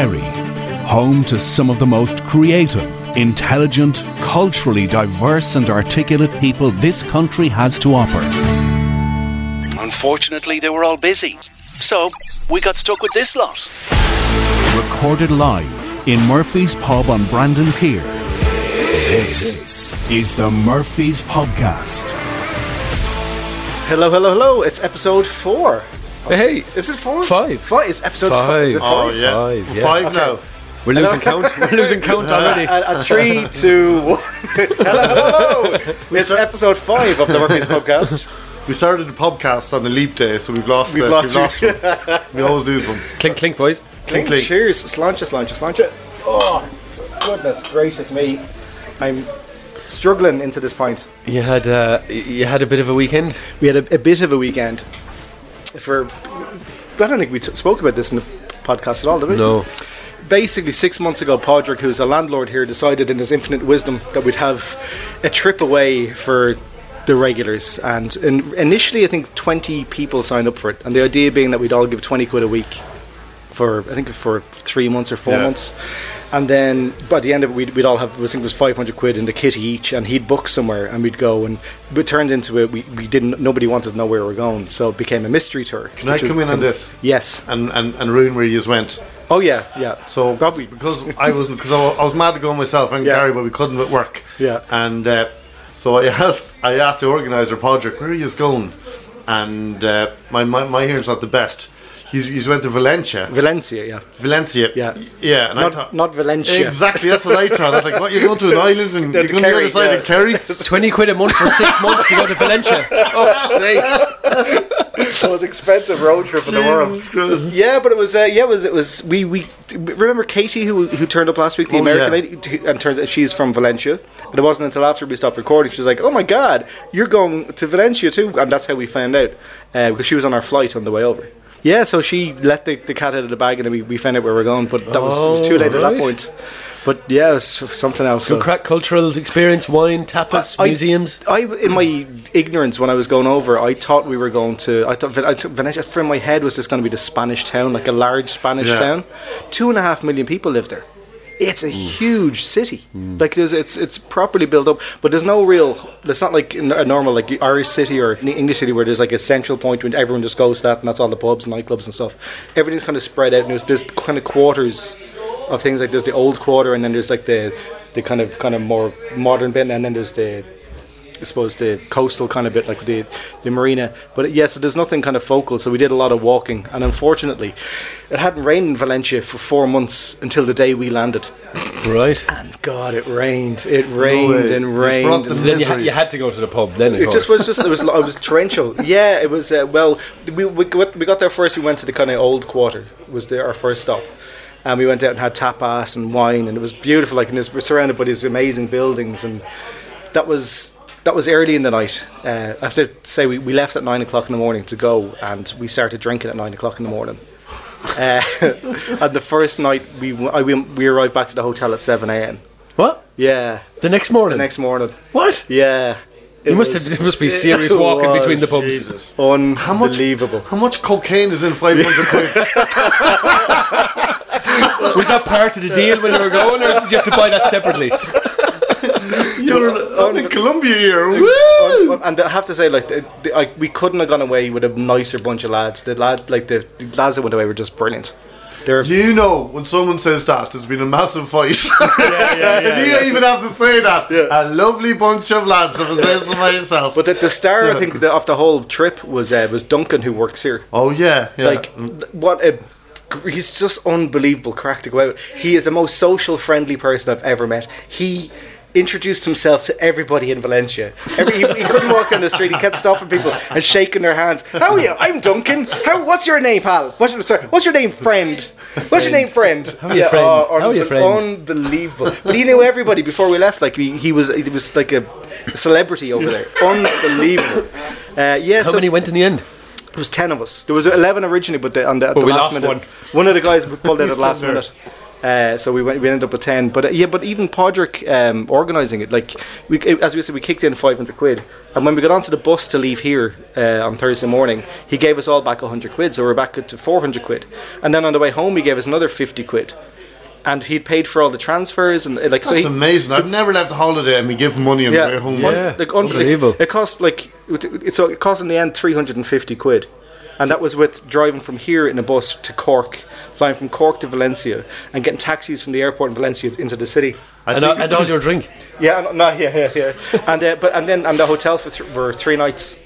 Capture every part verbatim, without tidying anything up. Kerry, home to some of the most creative, intelligent, culturally diverse and articulate people this country has to offer. Unfortunately, they were all busy, so we got stuck with this lot. Recorded live in Murphy's Pub on Brandon Pier, this is the Murphy's Podcast. Hello, hello, hello, it's episode four. Hey, is it four? Five. Five. It's episode five. Five. Is it five? Oh, yeah. Five, yeah. Five now. Okay. We're losing hello. count. We're losing count already. A, a, a three, two, one. Hello, hello. It's start- episode five of the Murphy's Podcast. We started the podcast on the leap day, so we've lost We've uh, lost, we've lost one. We always lose one. Clink, clink, boys. Clink, clink. Cheers. Slancha, slancha, slancha. Oh, goodness gracious me. I'm struggling into this pint. You had, uh, you had a bit of a weekend? We had a, a bit of a weekend. For, I don't think we t- spoke about this in the podcast at all, did we? No. Basically, six months ago, Podrick, who's a landlord here, decided in his infinite wisdom that we'd have a trip away for the regulars. And in, initially, I think twenty people signed up for it. And the idea being that we'd all give twenty quid a week for, I think, for three months or four yeah. months. And then by the end of it, we'd, we'd all have, I think it was five hundred quid in the kitty each, and he'd book somewhere and we'd go, and it turned into it, we, we didn't, nobody wanted to know where we were going, so it became a mystery tour. Can I come in on this? Yes. And, and, and ruin where you went? Oh yeah, yeah. So probably because I wasn't, because I was mad to go myself and yeah. Gary, but we couldn't at work. Yeah. And uh, so I asked, I asked the organiser, Podrick, where are you going? And uh, my, my, my hearing's not the best. He's, he's went to Valencia. Valencia, yeah. Valencia, yeah. Yeah. And not, I thought, not Valencia. Exactly, that's what I thought. I was like, what, you're going to an island and you're going to the other side yeah. of Kerry? twenty quid a month for six months to go to Valencia. Oh, sake. Most expensive road trip in the world. Christ. Yeah, but it was, uh, yeah, it was, it was, we, we, remember Katie who who turned up last week, the oh, American yeah. lady, and turns out she's from Valencia. And it wasn't until after we stopped recording, she was like, oh my God, you're going to Valencia too. And that's how we found out, uh, because she was on our flight on the way over. Yeah, so she let the, the cat out of the bag, and we, we found out where we were going, but that was, oh, was too late right. at that point. But yeah, it was something else. Some so. crack cultural experience, wine, tapas, I, museums. I, I, in my ignorance, when I was going over, I thought we were going to. I thought I took Valencia. In my head was this going to be the Spanish town, like a large Spanish yeah. town. Two and a half million people live there. It's a mm. huge city. Mm. Like there's, it's it's properly built up, but there's no real. It's not like a normal like Irish city or English city where there's like a central point where everyone just goes to that, and that's all the pubs and nightclubs and stuff. Everything's kind of spread out, and there's this kind of quarters of things. Like there's the old quarter, and then there's like the the kind of kind of more modern bit, and then there's the. I suppose the coastal kind of bit, like the the marina. But yeah, so there's nothing kind of focal, so we did a lot of walking. And unfortunately, it hadn't rained in Valencia for four months until the day we landed. Right. And God, it rained. It rained no and rained. And then you, ha- you had to go to the pub then, of it course. Just was just, it was, it was torrential. Yeah, it was, uh, well, we, we we got there first, we went to the kind of old quarter, was the, our first stop. And we went out and had tapas and wine, and it was beautiful. Like, and it was surrounded by these amazing buildings, and that was... That was early in the night. Uh, I have to say we, we left at nine o'clock in the morning to go, and we started drinking at nine o'clock in the morning. Uh, and the first night, we, I, we we arrived back to the hotel at seven a.m. What? Yeah. The next morning? The next morning. What? Yeah. It, it must was, have, it must be serious walking was, between the pubs. Jesus. Unbelievable. How much, how much cocaine is in five hundred quid? Was that part of the deal when you were going, or did you have to buy that separately? You're on in Colombia here. Woo! And I have to say, like, the, the, like, we couldn't have gone away with a nicer bunch of lads. The lad, like the, the lads that went away were just brilliant. They're you know, when someone says that, there's been a massive fight. yeah, yeah, yeah, you yeah. even have to say that. Yeah. A lovely bunch of lads, if I say so myself. But the, the star, yeah. I think, the, of the whole trip was uh, was Duncan, who works here. Oh yeah, yeah. Like mm. what a. He's just unbelievable crack to go out with. He is the most social friendly person I've ever met. He introduced himself to everybody in Valencia. Every, he, he couldn't walk down the street. He kept stopping people and shaking their hands. How are you? I'm Duncan. How? What's your name, pal? What's, sorry, what's your name, friend? What's friend. your name, friend? How are you, yeah, friend? Uh, How are you, friend? Unbelievable. But he knew everybody before we left. Like he, he was, he was like a celebrity over there. Unbelievable. Uh, yeah. How so, many went in the end? It was ten of us. There was eleven originally, but the, on the, at but the last minute, one. one of the guys pulled out at the last there. minute. Uh, so we went, we ended up with ten, but uh, yeah, but even Podrick um, organising it, like we, it, as we said, we kicked in five hundred quid, and when we got onto the bus to leave here uh, on Thursday morning, he gave us all back one hundred quid, so we were back to four hundred quid, and then on the way home he gave us another fifty quid. and he'd paid for all the transfers and like. That's so he, amazing. So I've never left a holiday and we give money and yeah, we go home. Yeah, like, unbelievable. Like, it cost like it, so it cost in the end three hundred fifty quid, and that was with driving from here in a bus to Cork, flying from Cork to Valencia, and getting taxis from the airport in Valencia into the city. I and, all, and all your drink. Yeah, no, no yeah, yeah, yeah. and uh, but and then and the hotel for th- were three nights.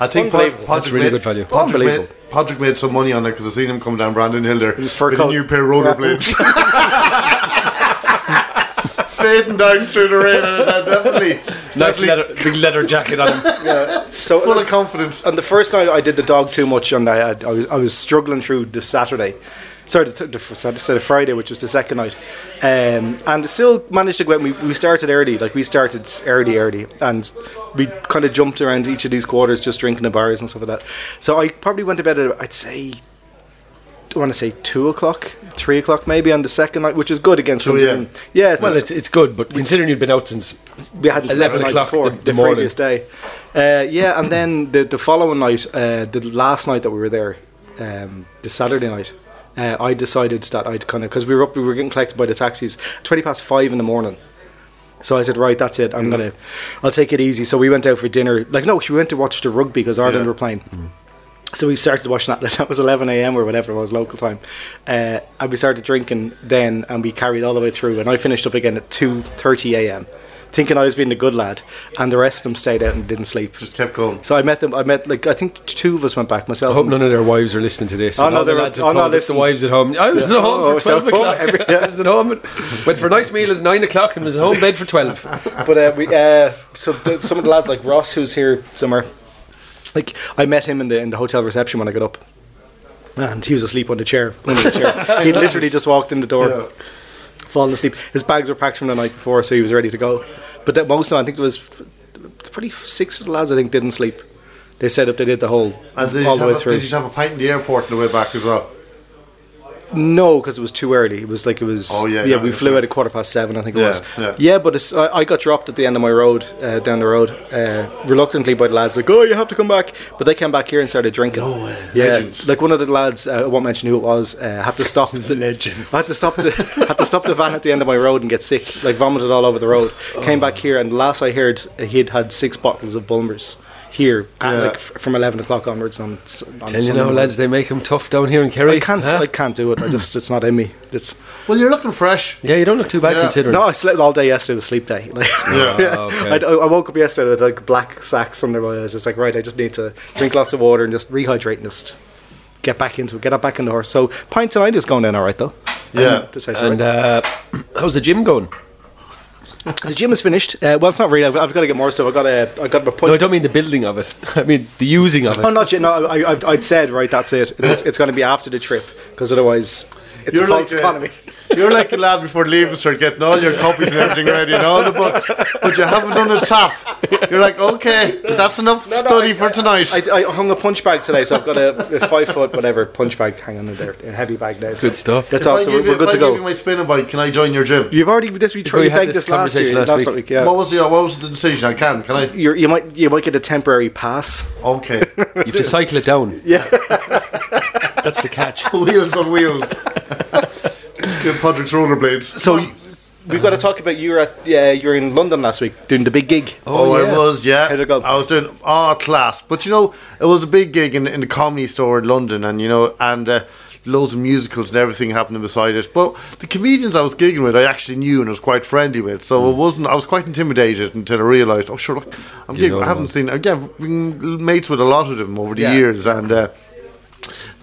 I think Podrick Pod- really made, good value. Podrick Unbelievable. Made, Podrick made some money on it because I seen him come down Brandon Hill there with a new pair of rollerblades, fading down through the rain, and uh, definitely nice definitely. Leather, big leather jacket on him. Yeah, so full uh, of confidence. And the first night I did the dog too much, and I had I was I was struggling through the Saturday. Sorry, the, the, the, the Friday, which was the second night, um, and still managed to go out. We, we started early, like we started early, early, and we kind of jumped around each of these quarters, just drinking the bars and stuff like that. So I probably went to bed at, I'd say, I want to say two o'clock, three o'clock, maybe on the second night, which is good against so yeah. yeah, it's, well, it's it's good, but considering you'd been out since we hadn't eleven o'clock before, the, the, the previous day, uh, yeah, and then the the following night, uh, the last night that we were there, um, the Saturday night. Uh, I decided that I'd kind of, because we were up, we were getting collected by the taxis, twenty past five in the morning. So I said, right, that's it. I'm mm. gonna, I'll take it easy. So we went out for dinner. Like no, we went to watch the rugby because Ireland yeah. were playing. Mm. So we started watching that. That was eleven a.m. or whatever it was local time, uh, and we started drinking then, and we carried all the way through. And I finished up again at two thirty a.m. thinking I was being a good lad, and the rest of them stayed out and didn't sleep. Just kept going. So I met them. I met like I think two of us went back. Myself. I hope none of their wives are listening to this. Oh no, the lads have told the wives at home. I was yeah. at home oh, for twelve home o'clock. Every, yeah. I was at home. Went for a nice meal at nine o'clock and was at home bed for twelve. But uh, we uh, so the, some of the lads like Ross, who's here somewhere. Like I met him in the in the hotel reception when I got up, and he was asleep on the chair. On the chair. He literally just walked in the door. Yeah. Falling asleep. His bags were packed from the night before, so he was ready to go. But that most of them, I think it was probably six of the lads, I think, didn't sleep. They set up, they did the whole and all the way a, through. Did you have a pint in the airport on the way back as well? No, because it was too early. It was like it was. Oh yeah, yeah. yeah we flew right. out at quarter past seven, I think yeah, it was. Yeah, yeah but it's, I, I got dropped at the end of my road, uh, down the road, uh, reluctantly by the lads. Like, oh, you have to come back. But they came back here and started drinking. No way. Yeah, legends. Like one of the lads, uh, I won't mention who it was, uh, had to stop. The legend. Had to stop the had to stop the van at the end of my road and get sick. Like vomited all over the road. Oh. Came back here, and last I heard, he'd had six bottles of Bulmers. Here at yeah. like f- from eleven o'clock onwards on. on Tell you now, lads, they make them tough down here in Kerry. I can't, huh? I can't do it. I just, it's not in me. It's well, you're looking fresh. Yeah, you don't look too bad yeah. considering. No, I slept all day yesterday. It was sleep day. Like, yeah. yeah. Oh, okay. I, I woke up yesterday with like black sacks under my eyes. It's like right, I just need to drink lots of water and just rehydrate and just get back into it. Get up back into horse. So pint tonight is going in all right though. Yeah. And uh, how's the gym going? The gym is finished. Uh, well, it's not really. I've, I've got to get more stuff. I've got a. I got a punch. No, I don't mean the building of it. I mean the using of it. Oh, not yet. No, I, I, I'd said right. That's it. It's, it's going to be after the trip because otherwise, it's you're a false like, economy. Uh, you're like the lad before leaving, start getting all your copies and everything ready and all the books, but you haven't done a tap. You're like, okay, that's enough no, no, study I, for tonight. I, I hung a punch bag today, so I've got a, a five foot whatever punch bag hanging in there, a heavy bag now. So good stuff. That's if all. So we're, you, we're good to go. If I give you my spinning bike, can I join your gym? You've already this we tried begged this last year. Last week. Last week yeah. What was the What was the decision? I can. Can I? You're, you might you might get a temporary pass. Okay. You have to cycle it down. Yeah. That's the catch. Wheels on wheels. Good Podrick's rollerblades. So we've got to talk about you were at yeah you were in London last week doing the big gig. Oh, oh yeah. I was yeah. How'd it go? I was doing oh class, but you know it was a big gig in in the Comedy Store in London, and you know and. Uh, loads of musicals and everything happening beside it, but the comedians I was gigging with I actually knew and was quite friendly with, so mm. it wasn't I was quite intimidated until I realised oh sure look I'm gigging, I haven't seen again yeah, mates with a lot of them over the yeah. years and uh,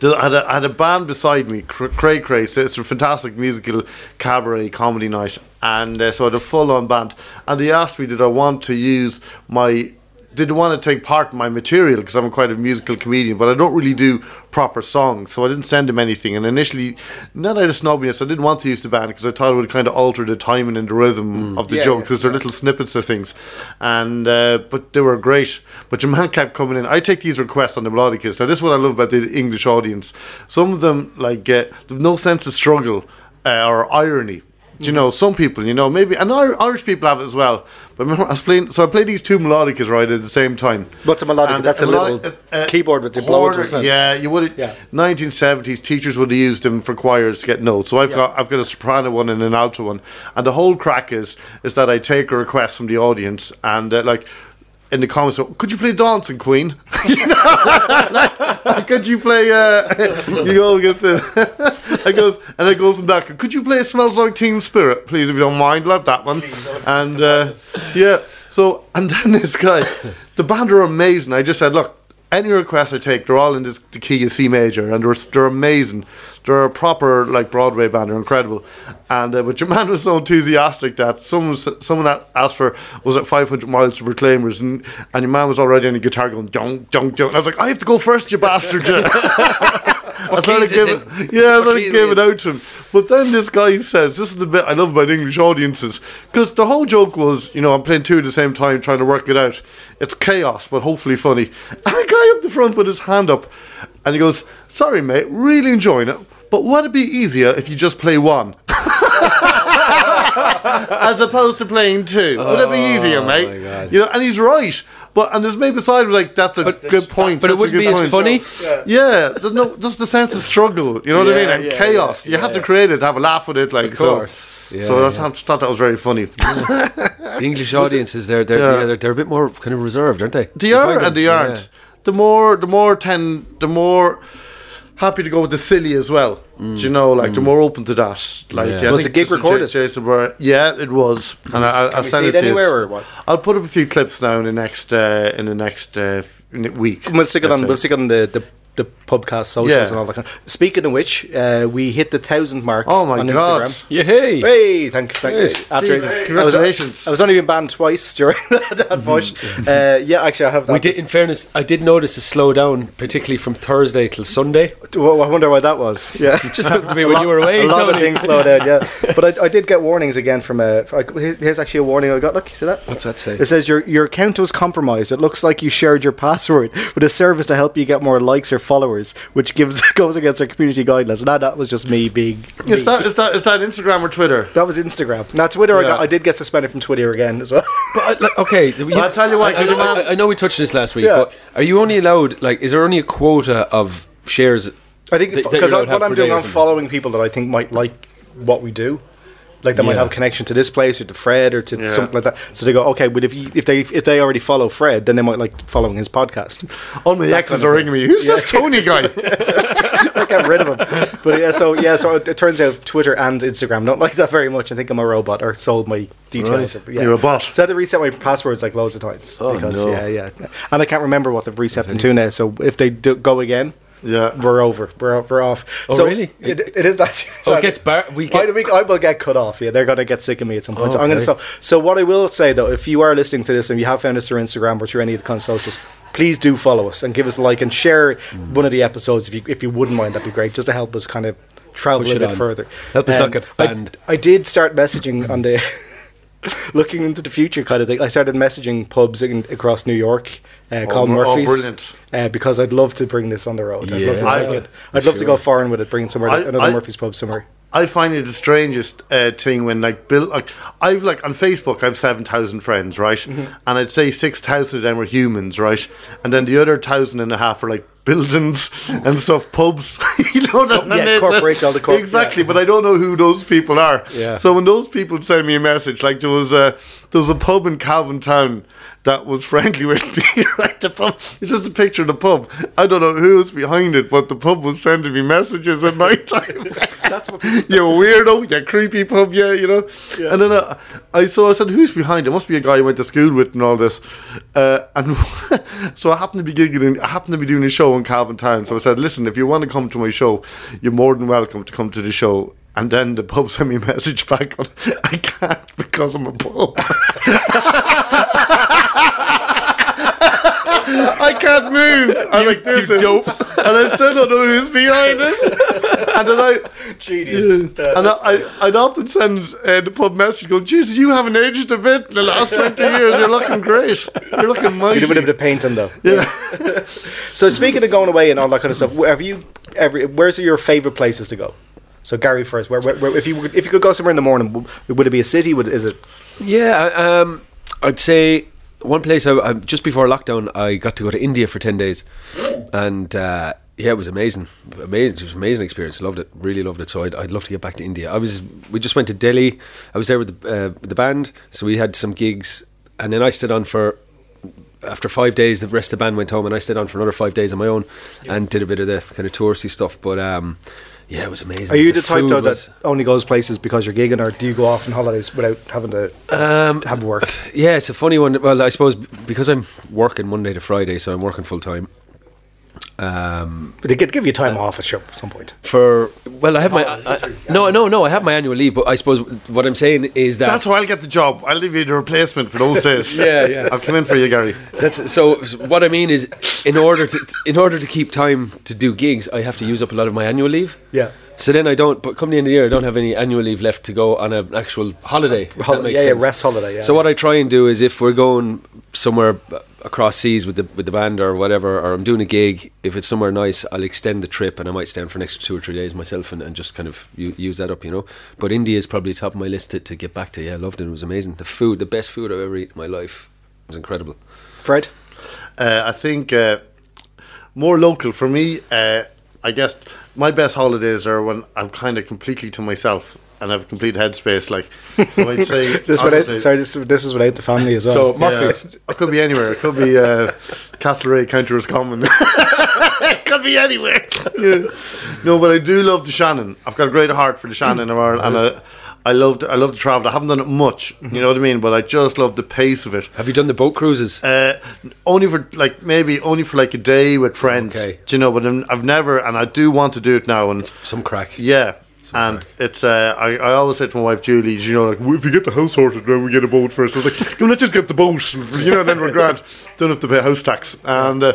I had a, I had a band beside me, Cray Cray, so it's a fantastic musical cabaret comedy night, and uh, so I had a full on band, and they asked me did I want to use my didn't want to take part in my material because I'm quite a musical comedian, but I don't really do proper songs, so I didn't send him anything. And initially, not out of snobbiness, I didn't want to use the band because I thought it would kind of alter the timing and the rhythm mm. of the yeah, joke because yeah, they're yeah. little snippets of things. And uh, but they were great. But your man kept coming in. I take these requests on the melodicas. Now, this is what I love about the English audience. Some of them like uh, they've no sense of struggle uh, or irony. Do you know, some people, you know, maybe, and Irish people have it as well. But I remember I was playing, so I played these two melodicas right at the same time. What's a melodica? That's a, a little melodic, uh, keyboard with the blow it to. Yeah, you would. Yeah. nineteen seventies teachers would have used them for choirs to get notes. So I've yeah. got I've got a soprano one and an alto one, and the whole crack is is that I take a request from the audience and uh, like. In the comments, could you play Dancing Queen? You know? Like, could you play? Uh, you all get the. I goes and it goes back. Could you play Smells Like Team Spirit, please, if you don't mind? Love that one. Please, and uh, yeah, so and then this guy, the band are amazing. I just said, look, any requests I take, they're all in this, the key of C major, and they're they're amazing. They're a proper like Broadway band. They're incredible. And uh, but your man was so enthusiastic that someone someone asked for was it five hundred miles to Proclaimers, and, and your man was already on the guitar going dunk dunk dunk. And I was like, I have to go first, you bastard. I started giving it, yeah, I started giving it out to him. But then this guy says, this is the bit I love about English audiences, because the whole joke was, you know, I'm playing two at the same time, trying to work it out. It's chaos, but hopefully funny. And a guy up the front put his hand up, and he goes, sorry mate, really enjoying it, but would it be easier if you just play one? As opposed to playing two. Would oh, it be easier, mate? Oh my God. You know, and he's right. But and there's maybe side like that's a but, good point. But that's it wouldn't be point. As funny. Yeah, yeah, there's no just the sense of struggle. You know what yeah, I mean? And yeah, chaos. Yeah, you yeah, have yeah. to create it, have a laugh with it, like of course. So. Yeah, so yeah. I thought that was very funny. Yeah. The English audiences, they're they're, yeah. Yeah, they're they're a bit more kind of reserved, aren't they? They you are and they aren't. Yeah. The more the more tend the more happy to go with the silly as well. Mm. Do you know, like mm. they're more open to that. Like yeah. Yeah, was the gig recorded? J- Jason Burr, yeah, it was. And was, I, I, I'll send it, it anywhere or what? I'll put up a few clips now in the next uh, in the next uh, week. We'll stick it on. Say. We'll stick it on the. the the podcast socials yeah. and all that kind of. Speaking of which, uh, we hit the thousand mark oh my on God. Instagram. Yay! Hey, thanks, thanks. After Jesus, congratulations. I was, I was only been banned twice during that, that mm-hmm. push. Uh, yeah, actually I have that. We did, in fairness, I did notice a slowdown, particularly from Thursday till Sunday. Well, I wonder why that was. Yeah, it just happened to be when lot, you were away. A lot of things slowed down, yeah. But I, I did get warnings again from a, here's actually a warning I got. Look, see that? What's that say? It says, your, your account was compromised. It looks like you shared your password with a service to help you get more likes or followers, which gives goes against our community guidelines. Now that was just me being. Me. Is that is that is that Instagram or Twitter? That was Instagram. Now Twitter, yeah. I, got, I did get suspended from Twitter again as well. But like, okay, you, well, I'll tell you what. I, I, I, I know we touched this last week, yeah. but are you only allowed? Like, is there only a quota of shares? I think because what I'm doing, I'm following people that I think might like what we do. Like they yeah. might have a connection to this place or to Fred or to yeah. something like that. So they go, okay, but if you, if they if they already follow Fred, then they might like following his podcast. All my exes are ringing me. Who's yeah. this Tony guy? I got rid of him. But yeah, so yeah, so it turns out Twitter and Instagram don't like that very much. I think I'm a robot or sold my details. Right. Yeah. You're a bot. So I had to reset my passwords like loads of times. Oh because, no. Yeah, yeah. And I can't remember what they've reset them to now. So if they do go again. Yeah, we're over. We're we're off. Oh so really? It, it is that. Oh, it gets bar- we get. We, I will get cut off. Yeah, they're gonna get sick of me at some point. Oh, so I'm okay. gonna. So, so what I will say though, if you are listening to this and you have found us through Instagram or through any of the kind of socials, please do follow us and give us a like and share mm. one of the episodes if you if you wouldn't mind. That'd be great, just to help us kind of travel a bit on. Further. Help um, us not get banned. I, I did start messaging on the. Looking into the future kind of thing. I started messaging pubs in, across New York uh, oh, called Murphy's oh, uh, because I'd love to bring this on the road. I'd yeah, love to take I, it I'd sure. love to go foreign with it, bring it somewhere I, another I, Murphy's pub somewhere. I find it the strangest uh, thing when like Bill like, I've like on Facebook I've seven thousand friends, right? Mm-hmm. And I'd say six thousand of them are humans, right? And then the other one thousand and a half are like buildings and stuff, pubs. You know that oh, yeah, corporate, all the corp- exactly. Yeah. But I don't know who those people are. Yeah. So when those people send me a message, like there was a there was a pub in Calvin Town that was friendly with me. Right, the pub. It's just a picture of the pub. I don't know who was behind it, but the pub was sending me messages at night time. That's what. You weirdo. You creepy pub. Yeah, you know. Yeah. And then I, I saw. I said, "Who's behind it? Must be a guy I went to school with and all this." Uh, and so I happened to be giggling. I happened to be doing a show in Calvin Town, so I said, listen, if you want to come to my show, you're more than welcome to come to the show. And then the pub sent me a message back on, I can't because I'm a pub. I can't move. I'm like, this is dope. And I still don't know who's behind it. And then I genius yeah. and I, I, I'd often send uh, the pub message going, Jesus, you haven't aged a bit in the last twenty years. You're looking great. You're looking mighty. You're a bit of the painting though. Yeah. So speaking of going away and all that kind of stuff, have you ever, where's your favourite places to go? So Gary first. Where, where, where if you if you could go somewhere in the morning, would it be a city? Would is it? Yeah, um, I'd say one place. I, I just before lockdown, I got to go to India for ten days, and uh, yeah, it was amazing, amazing, it was an amazing experience. Loved it, really loved it. So I'd, I'd love to get back to India. I was we just went to Delhi. I was there with the, uh, with the band, so we had some gigs, and then I stood on for. After five days, the rest of the band went home, and I stayed on for another five days on my own, yeah. and did a bit of the kind of touristy stuff. But um, yeah, it was amazing. Are you the, the type though that only goes places because you're gigging, or do you go off on holidays without having to um, have work? Yeah, it's a funny one. Well, I suppose because I'm working Monday to Friday, so I'm working full time. Um, but they give you time uh, off at some point. For well, I have oh, my I, I, no, no, no. I have my annual leave, but I suppose what I'm saying is that that's why I'll get the job. I'll leave you the replacement for those days. yeah, yeah. I'll come in for you, Gary. That's so. What I mean is, in order to in order to keep time to do gigs, I have to use up a lot of my annual leave. Yeah. So then I don't. But come the end of the year, I don't have any annual leave left to go on an actual holiday. If Hol- that makes yeah, sense. yeah, rest holiday. Yeah. So what I try and do is, if we're going somewhere across seas with the with the band or whatever, or I'm doing a gig, if it's somewhere nice, I'll extend the trip, and I might stand for an extra two or three days myself, and, and just kind of u- use that up, you know. But India is probably top of my list to, to get back to. Yeah, I loved it. It was amazing. The food, the best food I've ever eaten in my life, it was incredible. Fred? Uh, I think uh, more local for me, uh, I guess my best holidays are when I'm kind of completely to myself and have a complete headspace, like, so I'd say this without, sorry this, this is without the family as well. So Murphy's, yeah, it could be anywhere. It could be uh, Castlereagh, Counter's Common. It could be anywhere. Yeah. No, but I do love the Shannon. I've got a great heart for the Shannon of Ireland, and I, I love I love to travel. I haven't done it much, you know what I mean, but I just love the pace of it. Have you done the boat cruises? Uh, only for like maybe only for like a day with friends. Okay. Do you know? But I'm, I've never, and I do want to do it now. And it's some crack. Yeah. Something and like. It's uh, I, I always say to my wife Julie, you know, like, well, if you get the house sorted, then we get a boat first. I was like, you know, just get the boat, you know, and then we're grand. Don't have to pay house tax. And uh,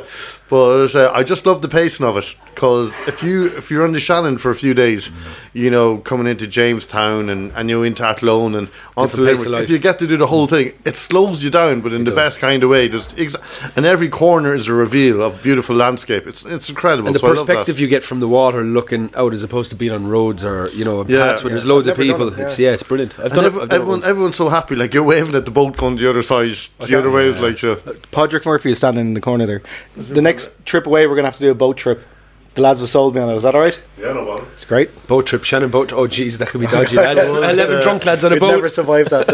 but uh, I just love the pacing of it, because if you if you're on the Shannon for a few days, mm. you know, coming into Jamestown and, and you're into Athlone and onto Limerick, if you get to do the whole thing, it slows you down, but in it the does. best kind of way. Just exa- and every corner is a reveal of beautiful landscape. It's it's incredible. And the so perspective you get from the water looking out, as opposed to being on roads or. You know, yeah, paths where yeah. there's loads of people. It, yeah. It's yeah, it's brilliant. I've done, ev- it, I've done everyone, it everyone's so happy. Like, you're waving at the boat going the other side. The okay, other way is yeah. like yeah. Podrick Murphy is standing in the corner there. The next trip away, we're gonna have to do a boat trip. The lads have sold me on it. Is that all right? Yeah, no bother. It's great. Boat trip, Shannon boat. Oh, jeez, that could be dodgy, lads. Eleven uh, drunk lads on a boat. Never survived that.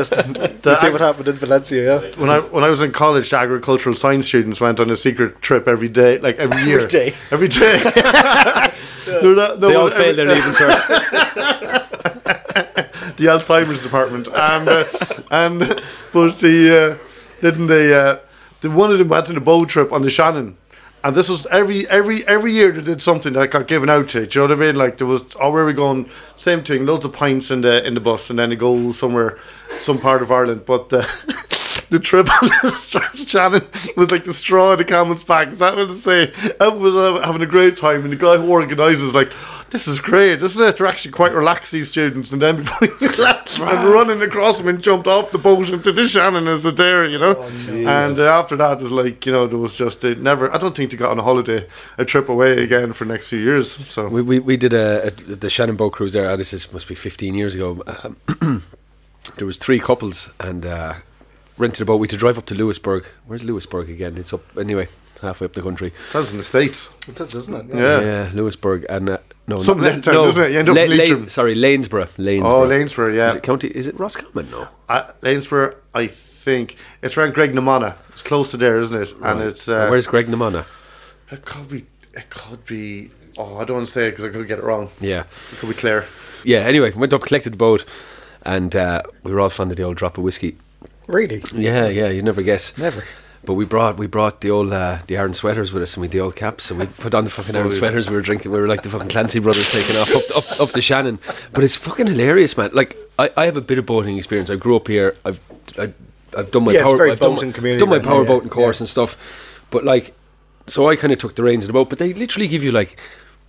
You see what happened in Valencia, yeah. When I when I was in college, the agricultural science students went on a secret trip every day, like every year, every day, every day. No, no, no, they all failed their leaving cert. The Alzheimer's department, and uh, and but the uh, didn't they? Uh, the one of them went on a boat trip on the Shannon. And this was every every every year they did something that got given out to. Do you know what I mean? Like, there was, oh, where are we going? Same thing, loads of pints in the in the bus, and then they go somewhere, some part of Ireland. But the, the trip on the Shannon was like the straw in the camel's back. Is that what to say? Everyone was having a great time, and the guy who organised was like, this is great, isn't it? They're actually quite relaxed, these students. And then before he left, right. and running across them and jumped off the boat into the Shannon as a dare, you know. Oh, and uh, after that, it was like, you know, there was just, they never, I don't think they got on a holiday, a trip away again for the next few years. So We we, we did a, a the Shannon boat cruise there, oh, this is, must be fifteen years ago. Um, there was three couples and uh, rented a boat. We had to drive up to Lewisburg. Where's Lewisburg again? It's up, anyway. Halfway up the country. Sounds in the States. It does, doesn't it? Yeah. Yeah, yeah Lewisburg and uh, no, some not, town, no, isn't it? You end up La- in Leitrim. Sorry, Lanesborough. Lanesborough. Oh, Lanesborough. Yeah. Is it county? Is it Roscommon? No. Uh, Lanesborough, I think it's around Gregnamona. It's close to there, isn't it? Right. And it's uh, where's Gregnamona? It could be. It could be. Oh, I don't want to say it because I could get it wrong. Yeah. It could be Clare. Yeah. Anyway, went up, collected the boat, and uh, we were all fond of the old drop of whiskey. Really? Yeah, yeah. You never guess. Never. But we brought we brought the old uh, the iron sweaters with us, and we had the old caps, and we put on the fucking Sorry. iron sweaters. We were drinking. We were like the fucking Clancy brothers taking off up, up up the Shannon. But it's fucking hilarious, man. Like I, I have a bit of boating experience. I grew up here. I've I, I've done my yeah, power, it's very I've done, community done my power yeah, boating yeah. course yeah. and stuff. But like, so I kind of took the reins of the boat. But they literally give you like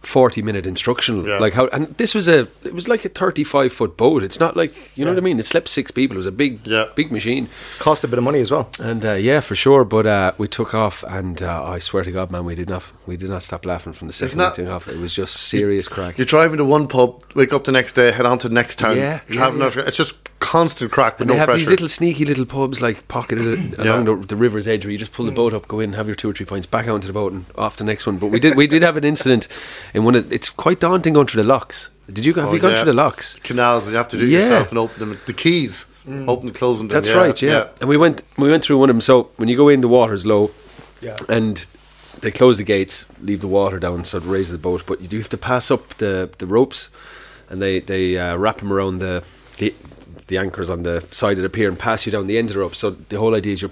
forty minute instructional. Yeah. Like how, and this was a, it was like a thirty-five foot boat. It's not like, you know yeah. what I mean? It slept six people. It was a big, yeah. big machine. Cost a bit of money as well. And uh, yeah, for sure. But uh, we took off, and uh, I swear to God, man, we did not, we did not stop laughing from the second we took off. It was just serious you, crack. You're driving to one pub, wake up the next day, head on to the next town. Yeah, you're yeah, having yeah. A, it's just constant crack with and no they have pressure. These little sneaky little pubs like pocketed yeah. along the, the river's edge, where you just pull the boat up, go in, have your two or three pints, back onto the boat, and off the next one. But we did, we did have an incident. And one of, it's quite daunting going through the locks. Did you have oh, you gone yeah. through the locks? Canals you have to do yeah. yourself and open them. The keys, mm. open and close them. That's yeah. right, yeah. yeah. And we went, we went through one of them. So when you go in, the water's low, yeah. and they close the gates, leave the water down, so it raises the boat. But you do have to pass up the, the ropes, and they they uh, wrap them around the, the the anchors on the side of the pier and pass you down the end of the rope. So the whole idea is you're.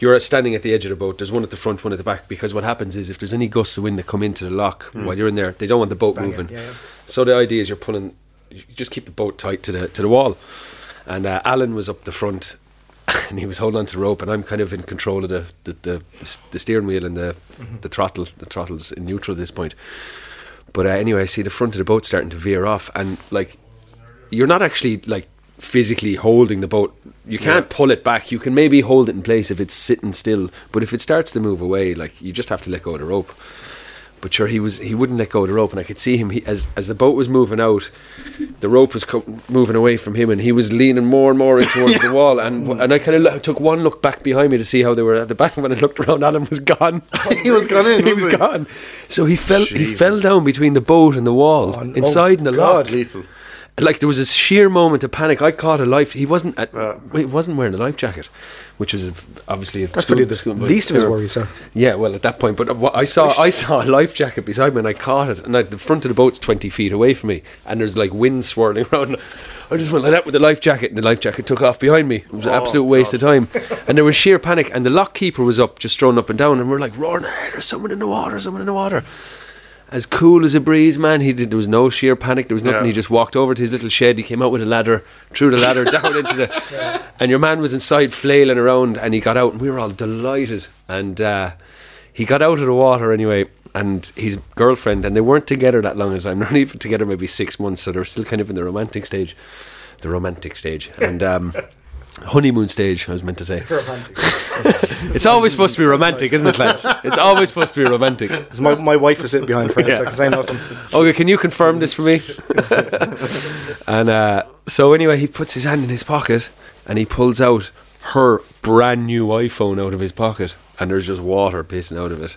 You're standing at the edge of the boat. There's one at the front, one at the back, because what happens is if there's any gusts of wind that come into the lock mm. while you're in there, they don't want the boat Bang moving. Yeah, yeah. So the idea is you're pulling, you just keep the boat tight to the to the wall. And uh, Alan was up the front, and he was holding on to the rope, and I'm kind of in control of the the, the, the steering wheel and the mm-hmm. the throttle. The throttle's in neutral at this point. But uh, anyway, I see the front of the boat starting to veer off, and like you're not actually like. physically holding the boat, you can't yeah. pull it back. You can maybe hold it in place if it's sitting still, but if it starts to move away, like you just have to let go of the rope. But sure, he was he wouldn't let go of the rope, and I could see him. He, as as the boat was moving out, the rope was co- moving away from him, and he was leaning more and more in towards yeah. the wall. And and I kind of lo- took one look back behind me to see how they were at the back. And when I looked around, Alan was gone. he was gone in. he was he? gone. So he fell. Jeez. He fell down between the boat and the wall, oh, inside oh, in the God, lock. Lethal. Like there was a sheer moment of panic. I caught a life. He wasn't. At, uh, he wasn't wearing a life jacket, which was obviously a that's school, the school least of his worries, sir. Yeah, well, at that point. But what I saw, I saw a life jacket beside me, and I caught it. And I, the front of the boat's twenty feet away from me, and there's like wind swirling around. I just went like that with the life jacket, and the life jacket took off behind me. It was oh, an absolute waste God. of time. And there was sheer panic. And the lock keeper was up, just thrown up and down, and we're like roaring, hey, "There's someone in the water! Someone in the water!" As cool as a breeze, man. He did. There was no sheer panic. There was nothing. Yeah. He just walked over to his little shed. He came out with a ladder, threw the ladder down into the. Yeah. And your man was inside flailing around, and he got out, and we were all delighted. And uh, he got out of the water anyway, and his girlfriend, and they weren't together that long a time. They're not even together, maybe six months. So they're still kind of in the romantic stage, the romantic stage, and. Um, honeymoon stage, I was meant to say. Romantic. It's always supposed to be romantic, isn't it, lads? It's always supposed to be romantic. So my, my wife is sitting behind Fred, yeah. so I can say nothing. Okay, can you confirm this for me? And uh, so anyway, he puts his hand in his pocket, and he pulls out her brand new iPhone out of his pocket, and there's just water pissing out of it.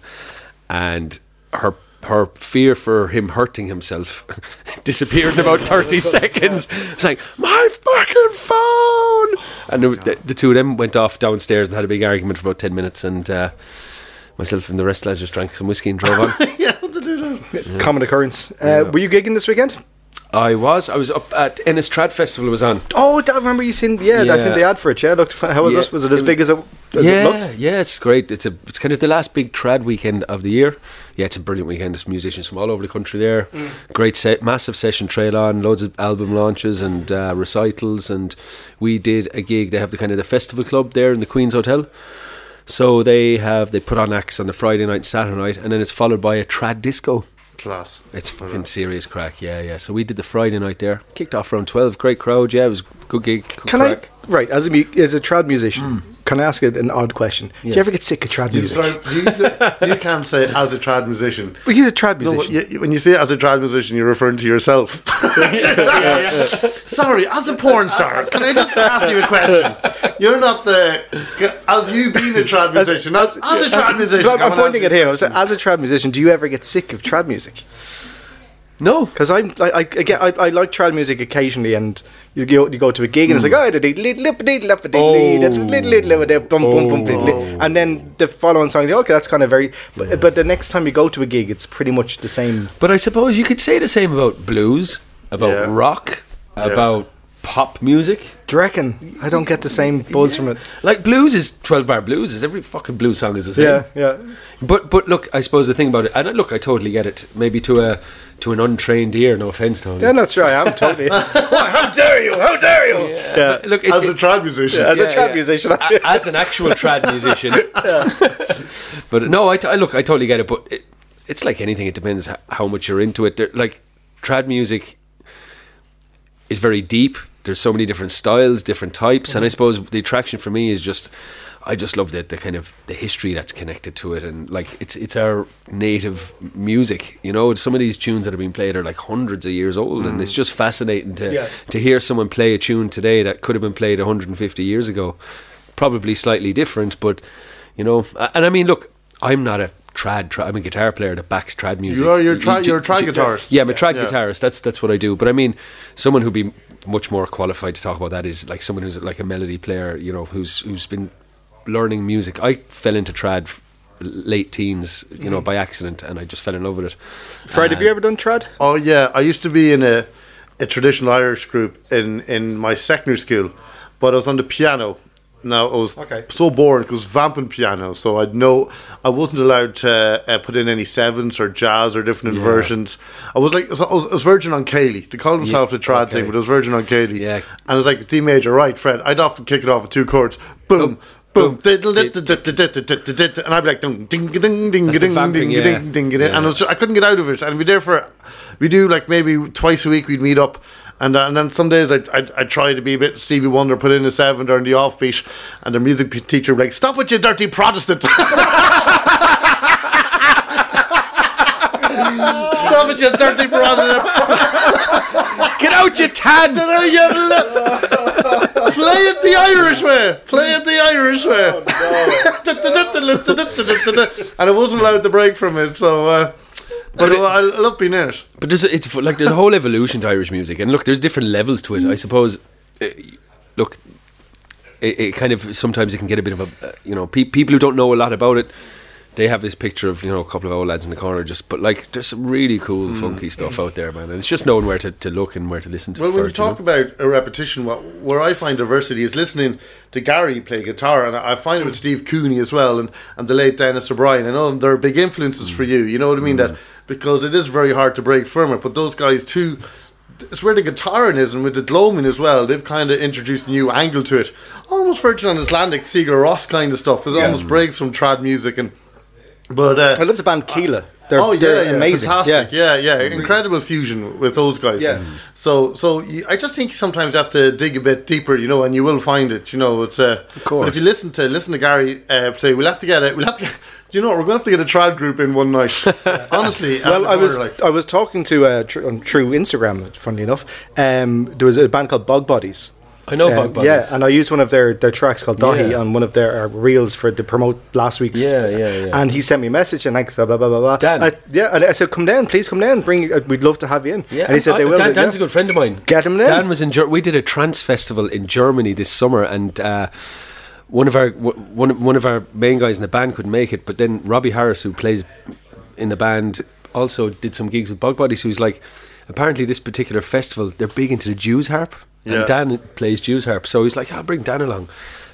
And her her fear for him hurting himself disappeared in about thirty seconds. It's like, my fucking phone! And oh the, the two of them went off downstairs and had a big argument for about ten minutes, and uh, myself and the rest of the lads just drank some whiskey and drove on. Yeah, what to do now? Common occurrence. Uh, yeah. Were you gigging this weekend? I was. I was up at Ennis Trad Festival was on. Oh, I remember you seen. Yeah, yeah. I seen the ad for it. Yeah, looked. How was yeah. it? Was it as it was, big as it? As yeah, it looked? Yeah, it's great. It's a. It's kind of the last big trad weekend of the year. Yeah, it's a brilliant weekend. There's musicians from all over the country there. Mm. Great set, massive session trail on, loads of album launches and uh, recitals, and we did a gig. They have the kind of the festival club there in the Queen's Hotel. So they have they put on acts on the Friday night, and Saturday night, and then it's followed by a trad disco. Class. It's fucking serious crack. Yeah, yeah. So we did the Friday night there. Kicked off around twelve. Great crowd. Yeah, it was a good gig. Good can crack. I right as a mu- as a trad musician? Mm. Can I ask you an odd question? Yes. Do you ever get sick of trad you, music? Sorry, you, you can't say it as a trad musician. But he's a trad musician. No, you, when you say it as a trad musician, you're referring to yourself. yeah, yeah, yeah. Sorry, as a porn star, can I just ask you a question? You're not the as you being a trad musician. As, as, as a trad musician, I'm, I'm pointing at him. As a trad musician, do you ever get sick of trad music? No, because I'm like I again I, I like trad music occasionally, and you go you go to a gig and it's like oh and then the following song is okay that's kind of very but, yeah. but the next time you go to a gig it's pretty much the same. But I suppose you could say the same about blues, about yeah. rock, yeah. about pop music. Do you reckon? I don't get the same buzz yeah. from it. Like blues is twelve bar blues is every fucking blues song is the same. Yeah, yeah. But but look, I suppose the thing about it, and look, I totally get it. Maybe to a. To an untrained ear, no offence, Tony. Yeah, that's no, right. I'm totally. How dare you? How dare you? Yeah. Yeah. Look, as a trad musician, yeah, as yeah, a trad yeah. musician, a, as an actual trad musician. Yeah. But no, I t- look, I totally get it. But it, it's like anything, it depends how much you're into it. There, like, trad music is very deep. There's so many different styles, different types, mm. and I suppose the attraction for me is just, I just love the, the kind of the history that's connected to it, and like it's it's our native music, you know. Some of these tunes that have been played are like hundreds of years old, mm. and it's just fascinating to yeah. to hear someone play a tune today that could have been played one hundred fifty years ago, probably slightly different, but you know. And I mean, look, I'm not a trad, trad I'm a guitar player that backs trad music. You are, you're tra- you're a trad guitarist. Yeah, I'm a trad yeah. guitarist. That's that's what I do. But I mean, someone who'd be much more qualified to talk about that is like someone who's like a melody player, you know, who's who's been learning music. I fell into trad f- late teens, you know, mm. by accident, and I just fell in love with it. Fred, uh, have you ever done trad? Oh yeah, I used to be in a, a traditional Irish group in, in my secondary school, but I was on the piano. Now it was okay. so boring because vamping piano, so I'd no, I wasn't allowed to uh, put in any sevenths or jazz or different yeah. inversions. I was like, I was, I was virgin on Cayley. They called themselves yeah, the trad okay. thing, but I was virgin on Cayley. Yeah. And it was like D major, right, Fred? I'd often kick it off with two chords, boom. Oh. Boom! And I'd be like, ding, ding, ding, ding, ding, ding, ding, ding, and I couldn't get out of it. And we'd there for, we do like maybe twice a week. We'd meet up, and uh, and then some days I I I try to be a bit Stevie Wonder, put in a seventh or in the offbeat, and the music teacher would be like, "Stop with you, dirty Protestant." Stop it, you dirty brother! Get out, you tad! Play it the Irish way! Play it the Irish way! Oh, no. And I wasn't allowed to break from it, so... Uh, but but it, I love being Irish. But there's a, it's like there's a whole evolution to Irish music, and look, there's different levels to it, I suppose. Uh, look, it, it kind of... Sometimes it can get a bit of a... Uh, you know, pe- people who don't know a lot about it, they have this picture of, you know, a couple of old lads in the corner just, but like there's some really cool mm. funky stuff out there, man, and it's just knowing where to, to look and where to listen to. Well, when you talk you know? about a repetition, what where I find diversity is listening to Gary play guitar, and I find it with Steve Cooney as well, and, and the late Dennis O'Brien. I know they're big influences mm. for you, you know what I mean, mm. that because it is very hard to break from it, but those guys too, it's where the guitarin is, and with the gloaming as well, they've kind of introduced a new angle to it, almost verging on Icelandic Sigur Rós kind of stuff. It yeah. almost breaks from trad music. And But uh, I love the band Keela. They're, oh yeah, they're yeah amazing. Fantastic. Yeah, yeah, yeah. Incredible fusion with those guys. Yeah. Mm. So, so you, I just think sometimes you have to dig a bit deeper, you know, and you will find it. You know, it's uh, of course. But if you listen to listen to Gary uh, say, we'll have to get it. We'll have to. Get, do you know what? We're going to have to get a trad group in one night. Honestly. Well, I was like, I was talking to uh, tr- on through Instagram. Funnily enough, um, there was a band called Bogbodies. I know um, Bogbodies. Yeah, and I used one of their, their tracks called Dahi yeah. on one of their uh, reels for to promote last week's. Yeah, yeah, yeah. And he sent me a message and I said, blah, blah, blah, blah. Dan. I, yeah, and I said, come down, please come down. Bring, uh, we'd love to have you in. Yeah, and he said, I, they will. Dan, Dan's yeah. a good friend of mine. Get him in. Dan was in, Ger- we did a trance festival in Germany this summer, and uh, one of our one one of our main guys in the band couldn't make it, but then Robbie Harris, who plays in the band, also did some gigs with Bogbodies, who's like, apparently this particular festival, they're big into the Jews harp. Yeah. And Dan plays Jews harp, so he's like, I'll bring Dan along.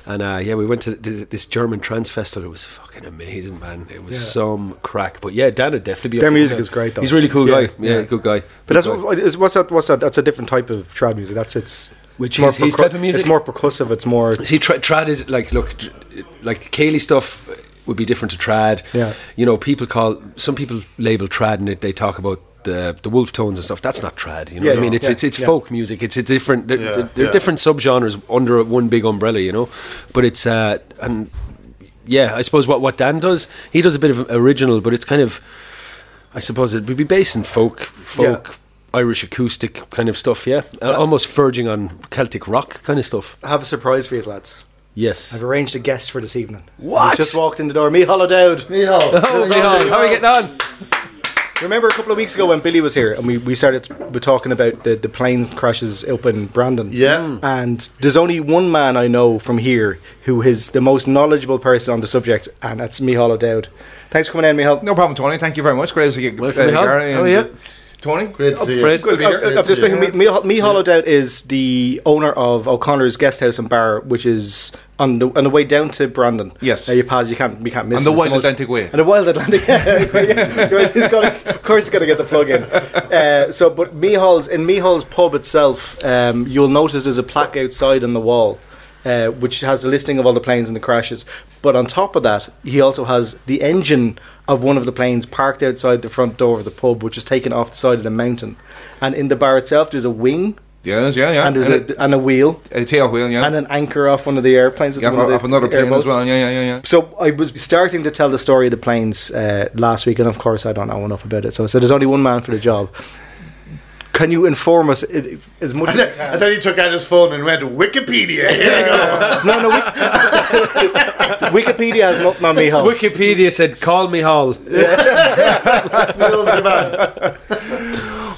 And uh, yeah, we went to th- this German trance festival. It was fucking amazing, man. It was yeah. some crack. But yeah, Dan would definitely be up. Their music there. Is great, though. He's a really cool yeah. guy. Yeah, yeah, good guy. But good that's guy. What, is, what's that? What's that? That's a different type of trad music. That's its which is his percu- type of music. It's more percussive. It's more. See, tra- trad is like look, like Cayley stuff would be different to trad. Yeah, you know, people call some people label trad and they talk about. The, the wolf tones and stuff, that's not trad, you know yeah, what I mean? It's yeah, it's, it's yeah. folk music, it's a different, they're, yeah, they're, they're yeah. different subgenres under one big umbrella, you know? But it's, uh, and yeah, I suppose what, what Dan does, he does a bit of original, but it's kind of, I suppose it would be based in folk, folk, yeah. Irish acoustic kind of stuff, yeah? Uh, almost verging on Celtic rock kind of stuff. I have a surprise for you, lads. Yes. I've arranged a guest for this evening. What? He's just walked in the door, Micheal O'Dowd. Micheal. Oh, Micheal, how are we getting on? Remember a couple of weeks ago when Billy was here and we, we started we're talking about the, the plane crashes up in Brandon. Yeah. Mm. And there's only one man I know from here who is the most knowledgeable person on the subject, and that's Micheal O'Dowd. Thanks for coming in, Micheal. No problem, Tony. Thank you very much. Great to see you. Welcome, uh, Gary. How are you? Tony? Great to see you. Fred. Good to be here. I've just been Micheal O'Dowd is the owner of O'Connor's Guest House and Bar, which is... On the on the way down to Brandon, yes. Uh, you pass, you can't, you can't miss. On the Wild Atlantic way. On the Wild Atlantic, yeah. He's gotta, of course, he's got to get the plug in. Uh, so, but Micheal's in Micheal's pub itself, um, you'll notice there's a plaque outside on the wall, uh, which has a listing of all the planes and the crashes. But on top of that, he also has the engine of one of the planes parked outside the front door of the pub, which is taken off the side of the mountain. And in the bar itself, there's a wing. Yeah, yeah, yeah. And there's and a, a and a wheel, a tail wheel, yeah, and an anchor off one of the airplanes. Yeah, off, off another plane as well. Yeah, yeah, yeah, yeah. So I was starting to tell the story of the planes uh, last week, and of course I don't know enough about it. So I said, "There's only one man for the job. Can you inform us it, as much?" And, as then, and then he took out his phone and read Wikipedia. Here you go. No, no. We, Wikipedia has not my Micheal. Wikipedia said, "Call Micheal."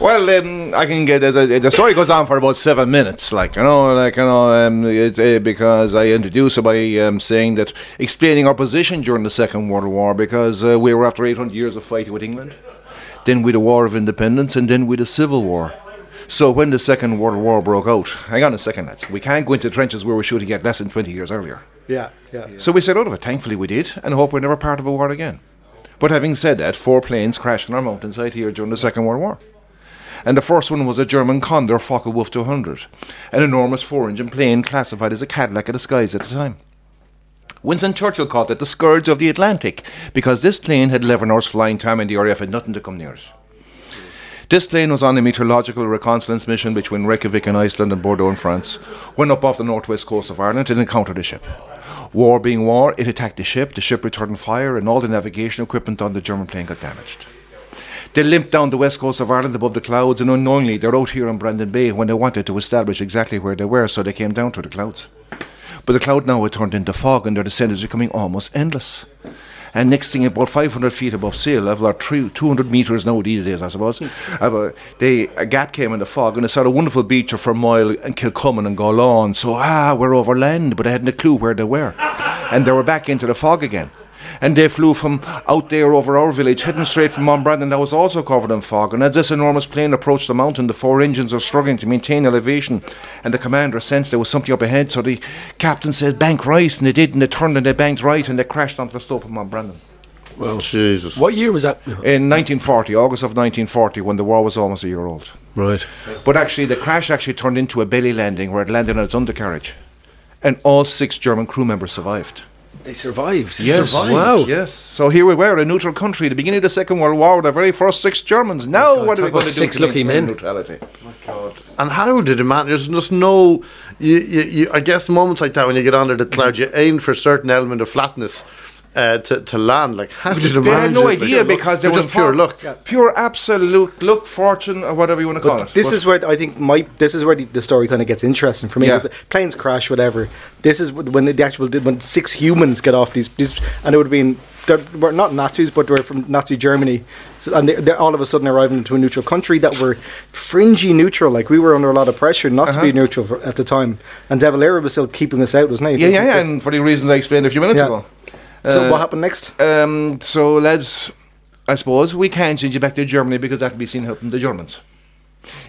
Well, um, I can get uh, the, the story goes on for about seven minutes, like you know, like you know, um, it, uh, because I introduced it by um, saying that explaining our position during the Second World War, because uh, we were after eight hundred years of fighting with England, then with the War of Independence, and then with the Civil War. So when the Second World War broke out, hang on a second, lads, we can't go into trenches where we're shooting at less than twenty years earlier. Yeah, yeah. yeah. So we set out of it. Thankfully, we did, and hope we're never part of a war again. But having said that, four planes crashed on our mountainside here during the Second World War. And the first one was a German Condor Focke-Wulf two hundred, an enormous four-engine plane classified as a Cadillac of the skies at the time. Winston Churchill called it the scourge of the Atlantic, because this plane had eleven hours flying time and the R A F had nothing to come near it. This plane was on a meteorological reconnaissance mission between Reykjavik in Iceland and Bordeaux in France, went up off the northwest coast of Ireland and encountered a ship. War being war, it attacked the ship, the ship returned fire, and all the navigation equipment on the German plane got damaged. They limped down the west coast of Ireland above the clouds, and unknowingly they're out here in Brandon Bay when they wanted to establish exactly where they were, so they came down through the clouds. But the cloud now had turned into fog, and their descent is becoming almost endless. And next thing, about five hundred feet above sea level, or two hundred metres now these days, I suppose, uh, they, a gap came in the fog, and they saw a wonderful beach of Fermoil and Kilcummin and Goulown. So, ah, we're over land, but they hadn't a clue where they were. And they were back into the fog again. And they flew from out there over our village, heading straight for Mount Brandon, that was also covered in fog. And as this enormous plane approached the mountain, the four engines were struggling to maintain elevation. And the commander sensed there was something up ahead, so the captain said, "Bank right," and they did, and they turned and they banked right, and they crashed onto the slope of Mount Brandon. Well, oh, Jesus. What year was that? In nineteen forty, August of nineteen forty, when the war was almost a year old. Right. But actually, the crash actually turned into a belly landing where it landed on its undercarriage. And all six German crew members survived. They survived. Yes. Survived. Wow. Yes. So here we were, a neutral country, at the beginning of the Second World War, the very first six Germans. Now, God, what are we going to do? Six lucky men. Neutrality. My God. And how did it matter? There's just no. You, you, you, I guess moments like that when you get under the cloud, you aim for a certain element of flatness uh, to to land. Like how did it matter? They had no it? idea, like, because they were just pure luck, yeah. pure absolute luck, fortune, or whatever you want to but call it. This but is where I think my this is where the, the story kind of gets interesting for me. Yeah. Planes crash, whatever. This is when the actual when six humans get off these, these and it would have been they were not Nazis, but they were from Nazi Germany, so, and they, they're all of a sudden arriving into a neutral country that were fringy neutral. Like we were under a lot of pressure not uh-huh. to be neutral for, at the time, and De Valera was still keeping us out, wasn't he? Yeah, yeah, yeah. And for the reasons I explained a few minutes yeah. ago. So uh, what happened next? Um, so let's, I suppose we can't send you back to Germany because that would be seen helping the Germans.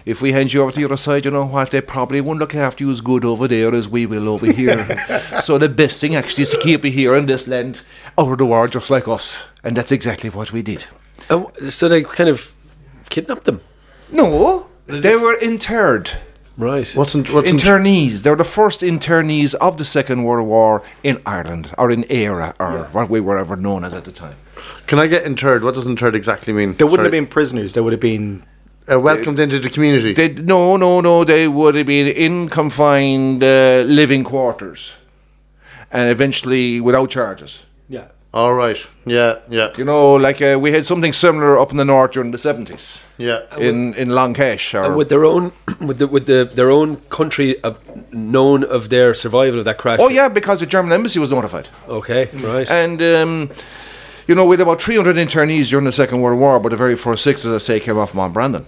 If we hand you over to the other side, you know what, they probably won't look after you as good over there as we will over here. So the best thing actually is to keep you here in this land, out of the war, just like us. And that's exactly what we did. Oh, so they kind of kidnapped them? No, they were interred. Right. What's in, what's internees. They're the first internees of the Second World War in Ireland, or in Éire, or yeah. what we were ever known as at the time. Can I get interred? What does interred exactly mean? They wouldn't Sorry. have been prisoners. They would have been... Uh, welcomed into the community. They, no, no, no. They would have been in confined uh, living quarters, and eventually without charges. Yeah. All right. Yeah, yeah. You know, like uh, we had something similar up in the north during the seventies. Yeah. In in Lancashire. And with their own, with the, with the their own country of, known of their survival of that crash. Oh yeah, because the German embassy was notified. Okay. Right. And. Um, You know, with about three hundred internees during the Second World War, but the very first six, as I say, came off Mount Brandon.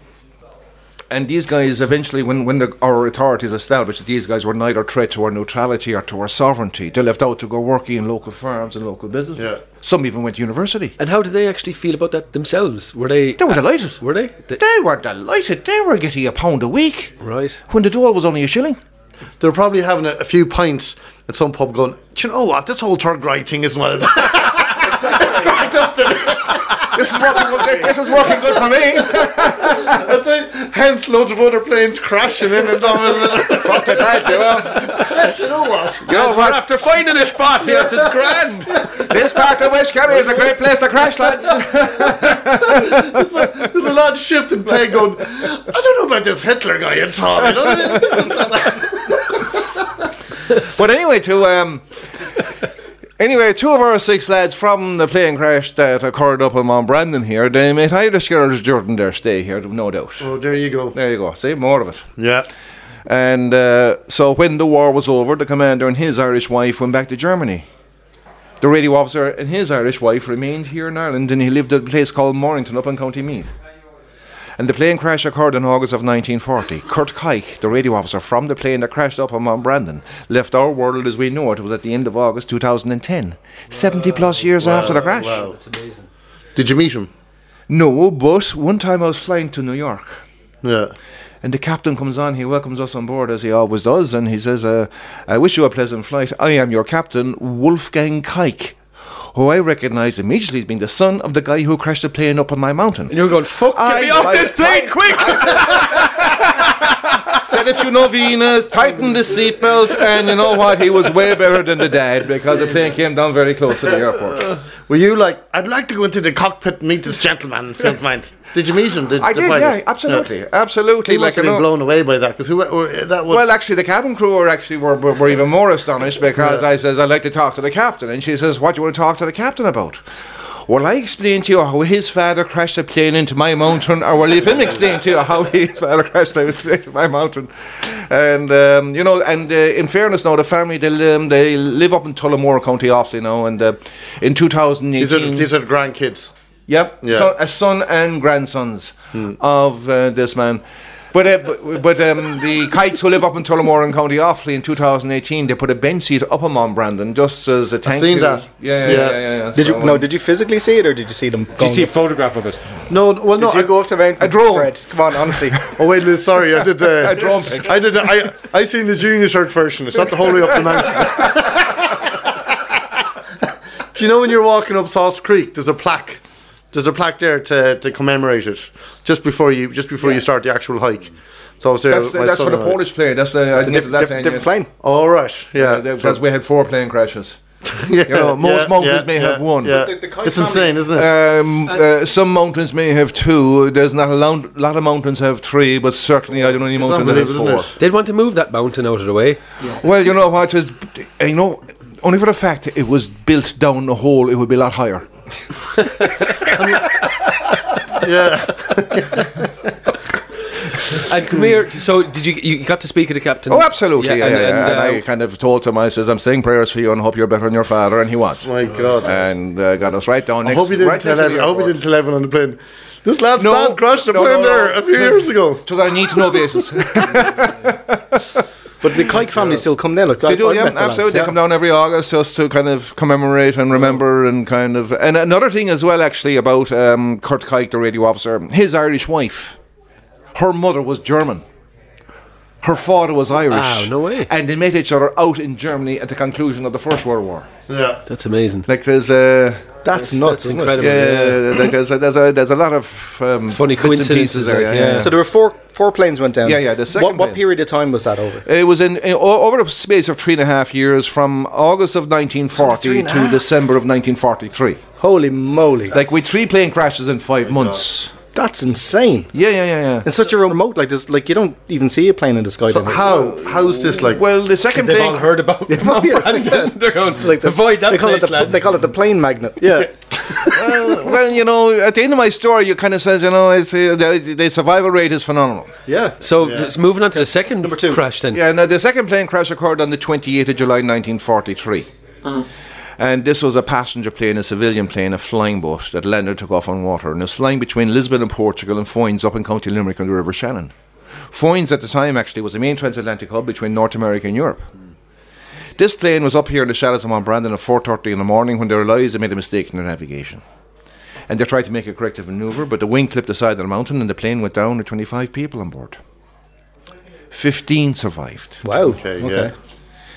And these guys eventually, when, when the, our authorities established that these guys were neither a threat to our neutrality or to our sovereignty, they left out to go working in local farms and local businesses. Yeah. Some even went to university. And how did they actually feel about that themselves? Were they... They were uh, delighted. Were they? they? They were delighted. They were getting a pound a week. Right. When the dole was only a shilling. They were probably having a, a few pints at some pub going, do you know what, this whole third right thing isn't what it is. It's This is working. This is working good for me. That's it. Hence, loads of other planes crashing in and down. Fuck it, I do. Well, you know what? You know what? After finding a spot here, it's grand. This part of West Kerry is a great place to crash, lads. There's a, there's a lot of shifting play going. I don't know about this Hitler guy in town. I don't know. But anyway, to um. Anyway, two of our six lads from the plane crash that occurred up in Mount Brandon here, they met Irish girls during their stay here, no doubt. Oh, there you go. There you go. See, more of it. Yeah. And uh, so when the war was over, the commander and his Irish wife went back to Germany. The radio officer and his Irish wife remained here in Ireland, and he lived at a place called Mornington up in County Meath. And the plane crash occurred in August of nineteen forty. Kurt Kike, the radio officer from the plane that crashed up on Mount Brandon, left our world as we know it. It was at the end of August two thousand ten. Wow. seventy plus years wow. after the crash. Wow, that's amazing. Did you meet him? No, but one time I was flying to New York. Yeah. And the captain comes on, he welcomes us on board as he always does, and he says, uh, I wish you a pleasant flight. I am your captain, Wolfgang Kike, who I recognised immediately as being the son of the guy who crashed the plane up on my mountain. And you were going, fuck, get me off this plane, quick! Said a few novenas, tightened the seatbelt, and you know what, he was way better than the dad, because the plane came down very close to the airport. Were you like, I'd like to go into the cockpit and meet this gentleman, if you don't mind. Did you meet him? Did, I did, yeah, absolutely, yeah. absolutely. He must like, have been you know, blown away by that, because who or, that was... Well, actually, the cabin crew were actually were, were, were even more astonished, because yeah. I says, I'd like to talk to the captain, and she says, what do you want to talk to the captain about? Well, I explain to you how his father crashed a plane into my mountain, or will leave him explain to you how his father crashed a plane into my mountain. And, um, you know, and uh, in fairness now, the family, they, um, they live up in Tullamore, County Offaly now, and uh, in two thousand eighteen... These are, these are the grandkids. Yep, yeah. son, a son and grandsons hmm. of uh, this man. But uh, but, but um, the Kikes who live up in Tullamore and County Offaly in two thousand eighteen, they put a bench seat up on Mount Brandon just as a thank you. I've seen that. Yeah, yeah, yeah. yeah, yeah, yeah. Did so you no? Did you physically see it, or did you see them? Did you see a photograph of it? No, well, did no. You I go up to Mount Brandon. A drone. Fred, come on, honestly. Oh wait, sorry, I did uh, a drone pic. I did. Uh, I I seen the junior shirt version. It's not the whole way up the mountain. Do you know when you're walking up Sauce Creek? There's a plaque. There's a plaque there to, to commemorate it just before you just before yeah. you start the actual hike. So I was there. That's, the, that's for the Polish plane. That's the that's I diff, that diff, different plane. All oh, right, yeah. Because yeah, so we had four plane crashes. yeah, you know, most yeah, mountains yeah, may yeah, have one. Yeah. The, the it's family, insane, isn't it? Um, uh, some mountains may have two. There's not a lot, lot of mountains have three, but certainly I don't know any mountain that has four. They'd want to move that mountain out of the way. Yeah. Well, you know what? Is you know only for the fact it was built down the hole, it would be a lot higher. yeah. And come here. So did you? You got to speak to the captain? Oh, absolutely. Yeah, yeah, and, yeah. And, uh, and I kind of told him. I says, "I'm saying prayers for you and hope you're better than your father." And he was. My God. And uh, got us right down. I next, hope you didn't right tell everyone. I hope you didn't tell everyone on the plane. This lad's no, dad crashed the no, plane no, no, there no. a few years ago. It was on a need to know basis. But the Kike family still come down. Look, they I, do, I yeah, absolutely. Lads, yeah. They come down every August just to kind of commemorate and remember and kind of... And another thing as well, actually, about um, Kurt Kike, the radio officer, his Irish wife, her mother was German. Her father was Irish. Wow, no way. And they met each other out in Germany at the conclusion of the First World War. Yeah. That's amazing. Like there's a... Uh, That's, that's nuts, that's incredible. Yeah, yeah. Like there's, a, there's, a, there's a lot of um, funny coincidences there. Like, yeah. Yeah. So there were four four planes went down. Yeah, yeah. The second. What, what period of time was that over? It was in, in over the space of three and a half years, from August of nineteen forty to December of nineteen forty-three. Holy moly! That's like with three plane crashes in five months. God. That's insane. Yeah, yeah, yeah, yeah. It's such a remote, like this, like you don't even see a plane in the sky. So how, how's this like? Well, the second they've plane they've all heard about. Yeah, Mount yeah, Brandon. They're going to like the, avoid that they call, place, it the, they call it the plane magnet. Yeah. well, well, you know, at the end of my story, you kind of says, you know, it's uh, the, the survival rate is phenomenal. Yeah. So yeah. It's moving on to the second number two crash then. Yeah. Now the second plane crash occurred on the twenty-eighth of July, nineteen forty-three. Mm. And this was a passenger plane, a civilian plane, a flying boat that landed and took off on water. And it was flying between Lisbon and Portugal and Foynes up in County Limerick on the River Shannon. Foynes at the time actually was the main transatlantic hub between North America and Europe. This plane was up here in the shallows of Mount Brandon at four thirty in the morning when they realised they made a mistake in their navigation. And they tried to make a corrective manoeuvre, but the wing clipped the side of the mountain and the plane went down with twenty-five people on board. fifteen survived. Wow. Okay, okay. Yeah.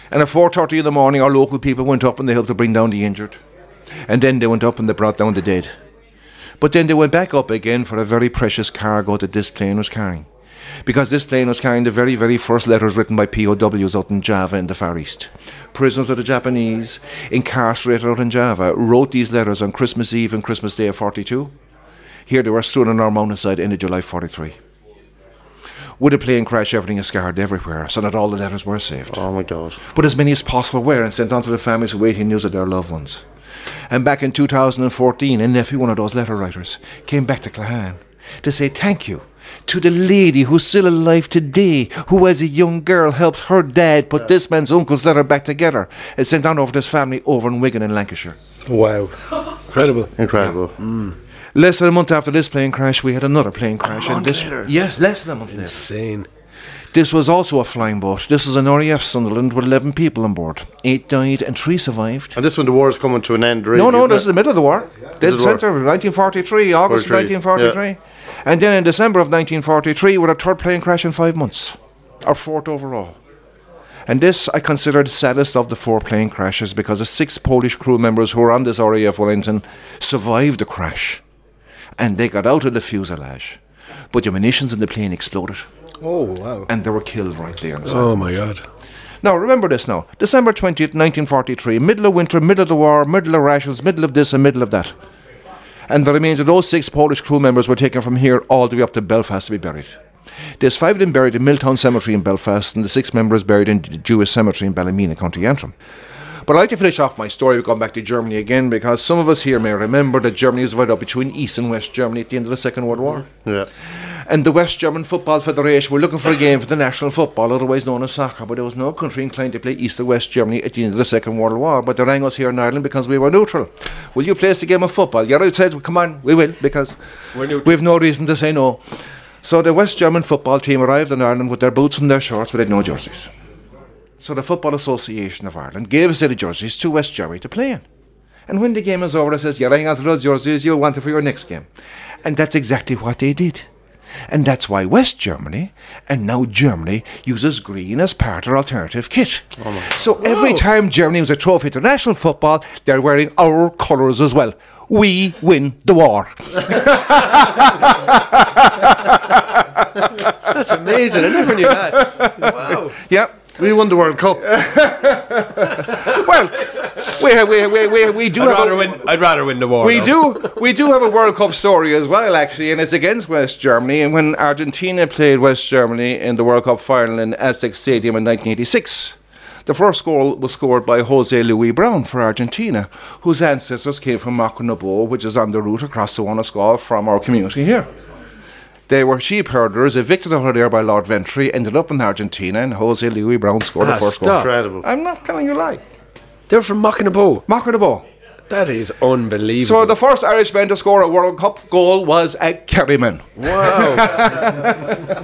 And at four thirty in the morning, our local people went up and they helped to bring down the injured. And then they went up and they brought down the dead. But then they went back up again for a very precious cargo that this plane was carrying. Because this plane was carrying the very, very first letters written by P O Ws out in Java in the Far East. Prisoners of the Japanese, incarcerated out in Java, wrote these letters on Christmas Eve and Christmas Day of forty-two. Here they were soon on our mountainside, end of July forty-three. With a plane crash, everything is scattered everywhere, so not all the letters were saved. Oh, my God. But as many as possible were, and sent on to the families awaiting news of their loved ones. And back in two thousand fourteen, a nephew, one of those letter writers, came back to Clahan to say thank you to the lady who's still alive today, who as a young girl helped her dad put this man's uncle's letter back together and sent down over this family over in Wigan in Lancashire. Wow. Incredible. Incredible. Yeah. Mm. Less than a month after this plane crash, we had another plane crash. A month and this, later? Yes, less than a month Insane. Later. Insane. This was also a flying boat. This is an R A F Sunderland with eleven people on board. Eight died and three survived. And this when the war is coming to an end, really? No, no, this it? Is the middle of the war. Yeah. Dead centre, nineteen forty-three, August forty-three. nineteen forty-three. Yeah. And then in December of nineteen forty-three, we had a third plane crash in five months. Our fourth overall. And this I consider the saddest of the four plane crashes because the six Polish crew members who were on this R A F Wellington survived the crash. And they got out of the fuselage. But the munitions in the plane exploded. Oh, wow. And they were killed right there. Oh, my God. Now, remember this now. December twentieth, nineteen forty-three. Middle of winter, middle of the war, middle of rations, middle of this and middle of that. And the remains of those six Polish crew members were taken from here all the way up to Belfast to be buried. There's five of them buried in Milltown Cemetery in Belfast, and the sixth member is buried in the Jewish Cemetery in Ballymena, County Antrim. But I'd like to finish off my story. We've gone back to Germany again because some of us here may remember that Germany was divided up between East and West Germany at the end of the Second World War. Yeah. And the West German Football Federation were looking for a game for the national football, otherwise known as soccer. But there was no country inclined to play East or West Germany at the end of the Second World War. But they rang us here in Ireland because we were neutral. Will you play us a game of football? Yeah, I said, well, come on, we will because we've no reason to say no. So the West German football team arrived in Ireland with their boots and their shorts, but they had no jerseys. So the Football Association of Ireland gave a set of jerseys to West Germany to play in. And when the game is over, it says, you're hanging on to those jerseys, you'll want it for your next game. And that's exactly what they did. And that's why West Germany, and now Germany, uses green as part of their alternative kit. Oh so Whoa. Every time Germany wins a trophy to national football, they're wearing our colours as well. We win the war. That's amazing. I never knew that. Wow. Yep. We won the World Cup. Well, we, we, we, we, we do I'd have rather a, win, I'd rather win the war. We though. do we do have a World Cup story as well, actually, and it's against West Germany. And when Argentina played West Germany in the World Cup final in Aztec Stadium in nineteen eighty-six, the first goal was scored by Jose Luis Brown for Argentina, whose ancestors came from Maconobo, which is on the route across the Onescal from our community here. They were sheep herders, evicted out of there by Lord Ventry, ended up in Argentina, and Jose Luis Brown scored ah, the first stop. goal. Incredible. I'm not telling you a lie. They're from Maconobo. Maconobo. That is unbelievable. So the first Irishman to score a World Cup goal was a Kerryman. Wow.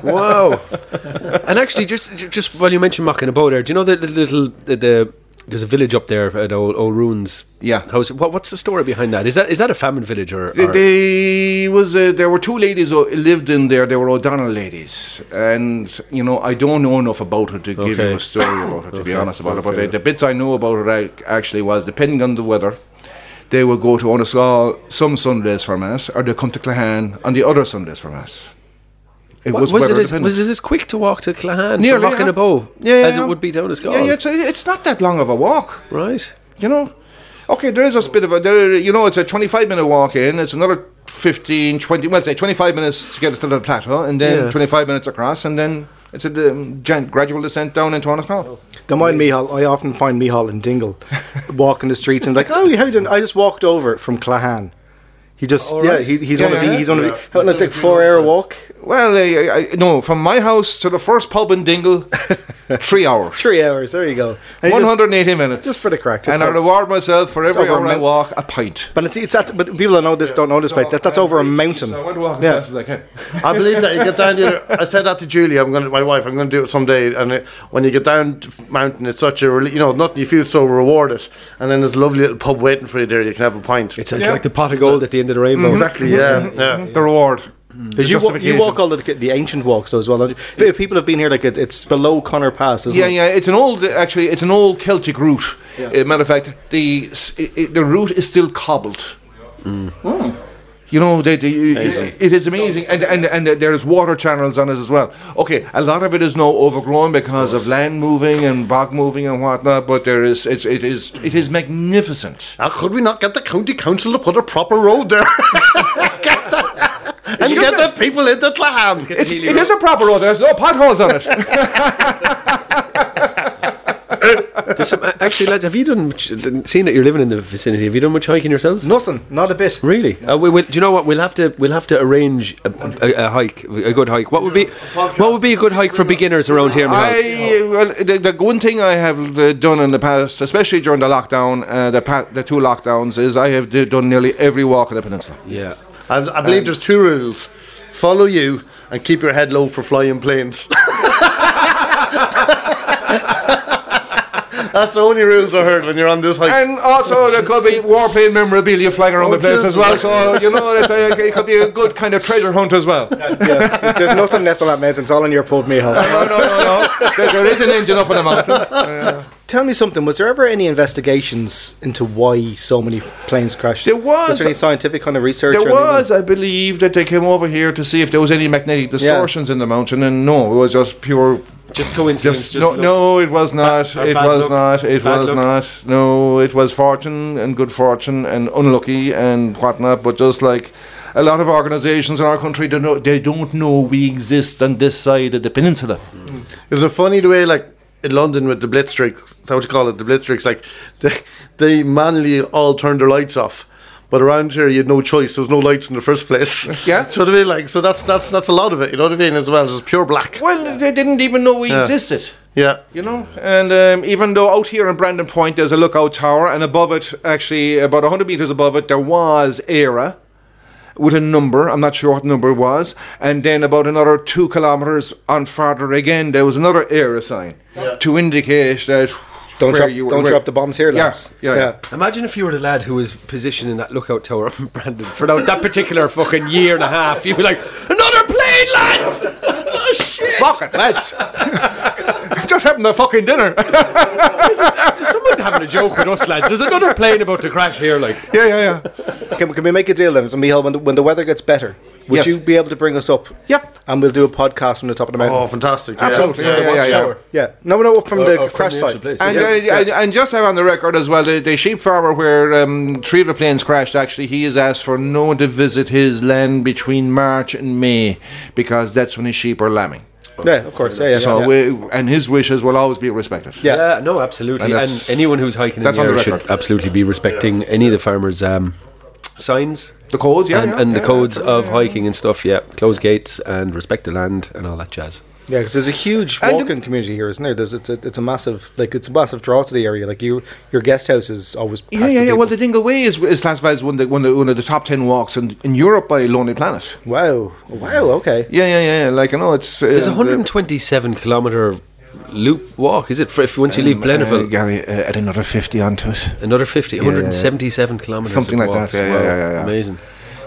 Wow. And actually, just just while you mentioned Maconobo there, do you know the, the little... the, the There's a village up there at old, old ruins. Yeah. House. What, what's the story behind that? Is that is that a famine village or? or they was a, there were two ladies who lived in there. They were O'Donnell ladies, and you know I don't know enough about it to okay. give you a story about it. To okay. be honest about okay. it, but okay. the bits I know about it actually was depending on the weather, they would go to Onescal some Sundays for mass, or they come to Clahan on the other Sundays for mass. It was, was, it as, was it as quick to walk to Clahan Nearly, from Maconobo yeah. yeah, as yeah. it would be down Donegal? Yeah, yeah, it's, it's not that long of a walk. Right. You know? Okay, there is a bit of a... There, you know, it's a twenty-five minute walk in. It's another fifteen, twenty... Well, say twenty-five minutes to get to the plateau and then yeah. twenty-five minutes across and then it's a um, gent, gradual descent down into Donegal. Oh. Don't mind Micheal. I often find Micheal and Dingle walking the streets and like, oh, how did I just walked over from Clahan. He just, oh, yeah, right. he, he's yeah, one of the, he's yeah. one of the, yeah. like four hour walk? Well, I, I, no, from my house to the first pub in Dingle, three hours. Three hours, there you go. And one hundred eighty just, minutes. Just for the crack. And I reward myself for every hour I walk, a pint. But it's, it's at, but people that know this yeah. don't know this, so right? That, that's over a mountain. So I went to walk as yeah. fast as I can. I believe that. You get down the, I said that to Julie, I'm gonna, my wife, I'm going to do it someday. And it, when you get down the mountain, it's such a, you know, nothing, you feel so rewarded. And then there's a lovely little pub waiting for you there, you can have a pint. It's, it's yeah. like the pot of gold at the end of the rainbow. Mm-hmm. Exactly, yeah. Mm-hmm. yeah. The reward. Because you, wa- you walk all the, the ancient walks though as well. If people have been here, like it, it's below Connor Pass, isn't yeah, it? Yeah, yeah. It's an old, actually, it's an old Celtic route. Yeah. Uh, matter of fact, the it, the route is still cobbled. Mm. Mm. You know, they, they, it, it is amazing. And, and and there's water channels on it as well. Okay, a lot of it is now overgrown because of, of land moving and bog moving and whatnot, but there is, it's, it is it is magnificent. Now, could we not get the county council to put a proper road there? Get the, and get the people into Claham. It road. Is a proper road. There's no potholes on it. Some, actually, lads, have you done much, seeing that you're living in the vicinity, have you done much hiking yourselves? Nothing, not a bit. Really? No. Uh, we, we, do you know what? We'll have to we'll have to arrange a, a, a hike, a good hike. What would be what would be a good hike for beginners around here? In the I well, the, the one thing I have done in the past, especially during the lockdown, uh, the pa- the two lockdowns, is I have done nearly every walk in the peninsula. Yeah, I, I believe um, there's two rules: follow you and keep your head low for flying planes. That's the only rules I heard when you're on this hike. And also there could be warplane memorabilia flying around oh, the place as well. So, you know, it's a, it could be a good kind of treasure hunt as well. Yeah, yeah. There's nothing left on that mountain. It's all in your pub, Micheal. No, no, no, no. There, there is an engine up on the mountain. Uh, Tell me something. Was there ever any investigations into why so many planes crashed? There was. Was there any scientific kind of research? There was. Anything? I believe that they came over here to see if there was any magnetic distortions yeah. in the mountain, and no, it was just pure. Just coincidence. Just, just no, no, it was not. Bad, it bad was look. not. It bad was look. not. No, it was fortune and good fortune and unlucky and whatnot. But just like a lot of organisations in our country, don't know, they don't know we exist on this side of the peninsula. Mm. Isn't it funny the way, like, in London with the blitzkrieg, how would you call it, the blitzkrieg, like, they, they manually all turned their lights off. But around here, you had no choice. There was no lights in the first place. Yeah. Do you know what I mean? Like, so that's, that's, that's a lot of it, you know what I mean, as well. It was pure black. Well, yeah. They didn't even know we yeah. existed. Yeah. You know? And um, even though out here in Brandon Point, there's a lookout tower, and above it, actually, about one hundred metres above it, there was ERA with a number. I'm not sure what number it was. And then about another two kilometres on farther again, there was another ERA sign yeah. to indicate that... Don't, drop, you don't drop the bombs here, lads. Yeah, yeah, yeah. yeah. Imagine if you were the lad who was positioned in that lookout tower up in Brandon for that, that particular fucking year and a half. You were like, another plane, lads! Oh, shit! Fuck it, lads. Just having the fucking dinner. This is, someone having a joke with us, lads. There's another plane about to crash here, like. Yeah, yeah, yeah. Can, can we make a deal then? So, Micheal, when the, when the weather gets better... Would yes. you be able to bring us up? Yep. And we'll do a podcast from the top of the mountain. Oh, fantastic. Yeah. Absolutely. Yeah, yeah, yeah, yeah. yeah. No, no, up from or, the or crash from the site. And, yeah. Uh, yeah. And, and just on the record as well, the, the sheep farmer where um, three of the planes crashed, actually, he has asked for no one to visit his land between March and May because that's when his sheep are lambing. Oh, yeah, of course. Yeah, yeah, so yeah. We, and his wishes will always be respected. Yeah, yeah no, absolutely. And, and anyone who's hiking in the area should absolutely be respecting yeah. any of the farmers' um, signs. The codes, yeah, and, yeah, and yeah, the codes yeah, of yeah. hiking and stuff, yeah. Close gates and respect the land and all that jazz. Yeah, because there's a huge walking community here, isn't there? There's it's a, it's a massive, like it's a massive draw to the area. Like you, your guest house is always yeah, yeah, yeah. Well, the Dingle Way is, is classified as one of the, one of the, one of the top ten walks in, in Europe by Lonely Planet. Wow, wow, okay. Yeah, yeah, yeah. Like you know, it's uh, there's one hundred twenty-seven kilometer loop walk, is it? For if once you um, leave Blennerville, uh, Gary, uh, add another fifty onto it. Another fifty, yeah, one hundred seventy-seven yeah. kilometres, something like walks. that. Yeah, wow. yeah, yeah, yeah, amazing.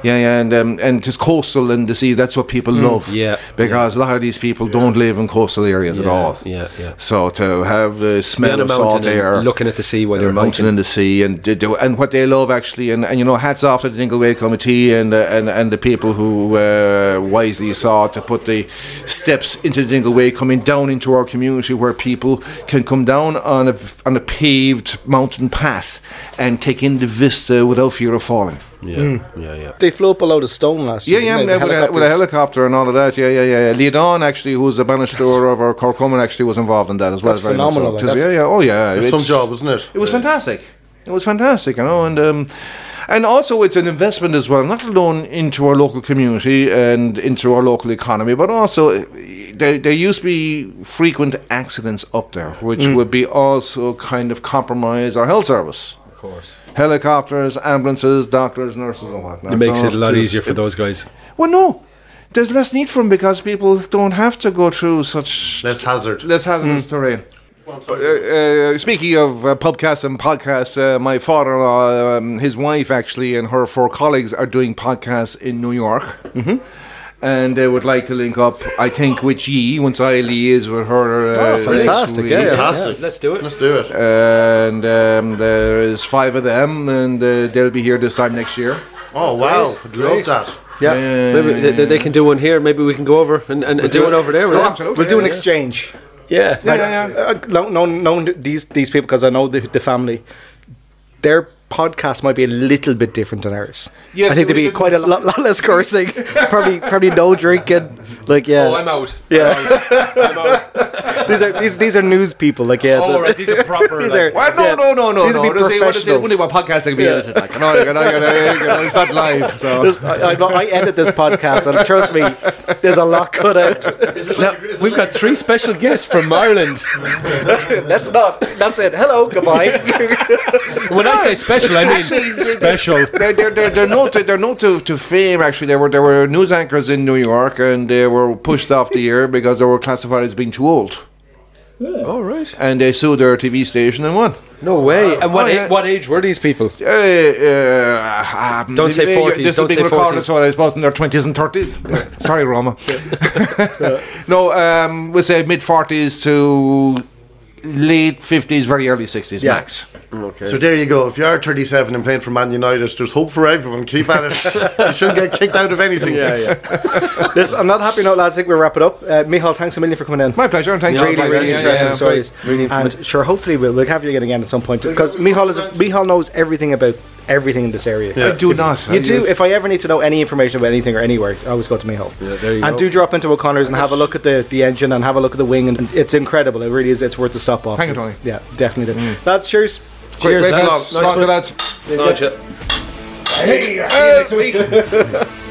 Yeah, yeah, and um, and it's coastal and the sea. That's what people mm, love. Yeah, because yeah. a lot of these people yeah. don't live in coastal areas yeah, at all. Yeah, yeah. So to have the smell of salt air, looking at the sea while you're mountain in the sea, and do, and what they love actually, and, and you know, hats off to the Dingle Way Committee and uh, and and the people who uh, wisely saw to put the steps into the Dingle Way coming down into our community where people can come down on a on a paved mountain path and take in the vista without fear of falling. Yeah, mm. yeah, yeah. They flew up a load of stone last yeah, year. Yeah, yeah, with, with a helicopter and all of that. Yeah, yeah, yeah. Leadon actually, who's the Banishdor of our Cork woman, actually was involved in that as well. That's very phenomenal. Much so. That's yeah, yeah. Oh, yeah. It's some job, isn't it? It was yeah. fantastic. It was fantastic, you know, and um, and also it's an investment as well, not alone into our local community and into our local economy, but also there, there used to be frequent accidents up there, which mm. would be also kind of compromise our health service. Course. Helicopters, ambulances, doctors, nurses and whatnot. It makes so it a lot easier for those guys. Well, no. There's less need for them because people don't have to go through such... Less hazard. Less hazardous mm. terrain. Well, uh, uh, speaking of uh, pubcasts and podcasts, uh, my father-in-law, um, his wife actually, and her four colleagues are doing podcasts in New York. Mm-hmm. And they would like to link up, I think, with Yee once I liaise with her. Uh, oh, fantastic! Yeah, fantastic. Yeah, let's do it. Let's do it. And um, there is five of them, and uh, they'll be here this time next year. Oh wow, great. Love that. Yeah, yeah. Maybe they, they can do one here. Maybe we can go over and, and we'll do, do one over there. Oh, absolutely. We'll do an exchange. Yeah, yeah, yeah. yeah. I, I don't know, know these these people because I know the, the family. Their podcast might be a little bit different than ours. Yes, I think there'd be quite a lot, lot less cursing. probably, probably no drinking. Like, yeah. Oh, I'm out. Yeah. I'm out. I'm out. these are these these are news people. Like, yeah. Oh, right. These are proper. these like, are, well, no, yeah. no, no, no, these no, no. What is it? What is my podcast that can be yeah. edited? Like, no, no, no, no, no, it's not live. So There's, I, I, I edit this podcast, and trust me, there's a lot cut out. Is now, is we've got three special guests from Ireland. That's not. That's it. Hello. Goodbye. When I say special, I mean actually, special. They're they're they're, they're not they're not to, to fame. Actually, there were there were news anchors in New York, and they were pushed off the air because they were classified as being too old. All right. And they sued their T V station and won. No way. And what, oh, yeah. a, what age were these people? Uh, uh, um, don't say forties. This don't is being recorded, so I suppose in their twenties and thirties. Sorry, Roma. no, um, we'll say mid forties to late fifties, very early sixties yeah. max. Okay. So there you go. If you are thirty-seven and playing for Man United, there's hope for everyone. Keep at it. You shouldn't get kicked out of anything. Yeah, yeah. Listen, I'm not happy now, lads. I think we'll wrap it up. Uh, Micheal, thanks a million for coming in. My pleasure. And thanks for really, really, really yeah, interesting yeah, yeah, stories. Really and sure, hopefully we'll, we'll have you again at some point because Micheal is Micheal knows everything about everything in this area. Yeah. I do if, not. You I do. Guess. If I ever need to know any information about anything or anywhere, I always go to Micheal. Yeah, there you and go. Do drop into O'Connor's and have a look at the, the engine and have a look at the wing. And it's incredible. It really is. It's worth the stop off. Thank you, Tony. Yeah, definitely. Mm. Lads, cheers. Cheers. Great, nice, nice, nice to lads. Hey, see you next week.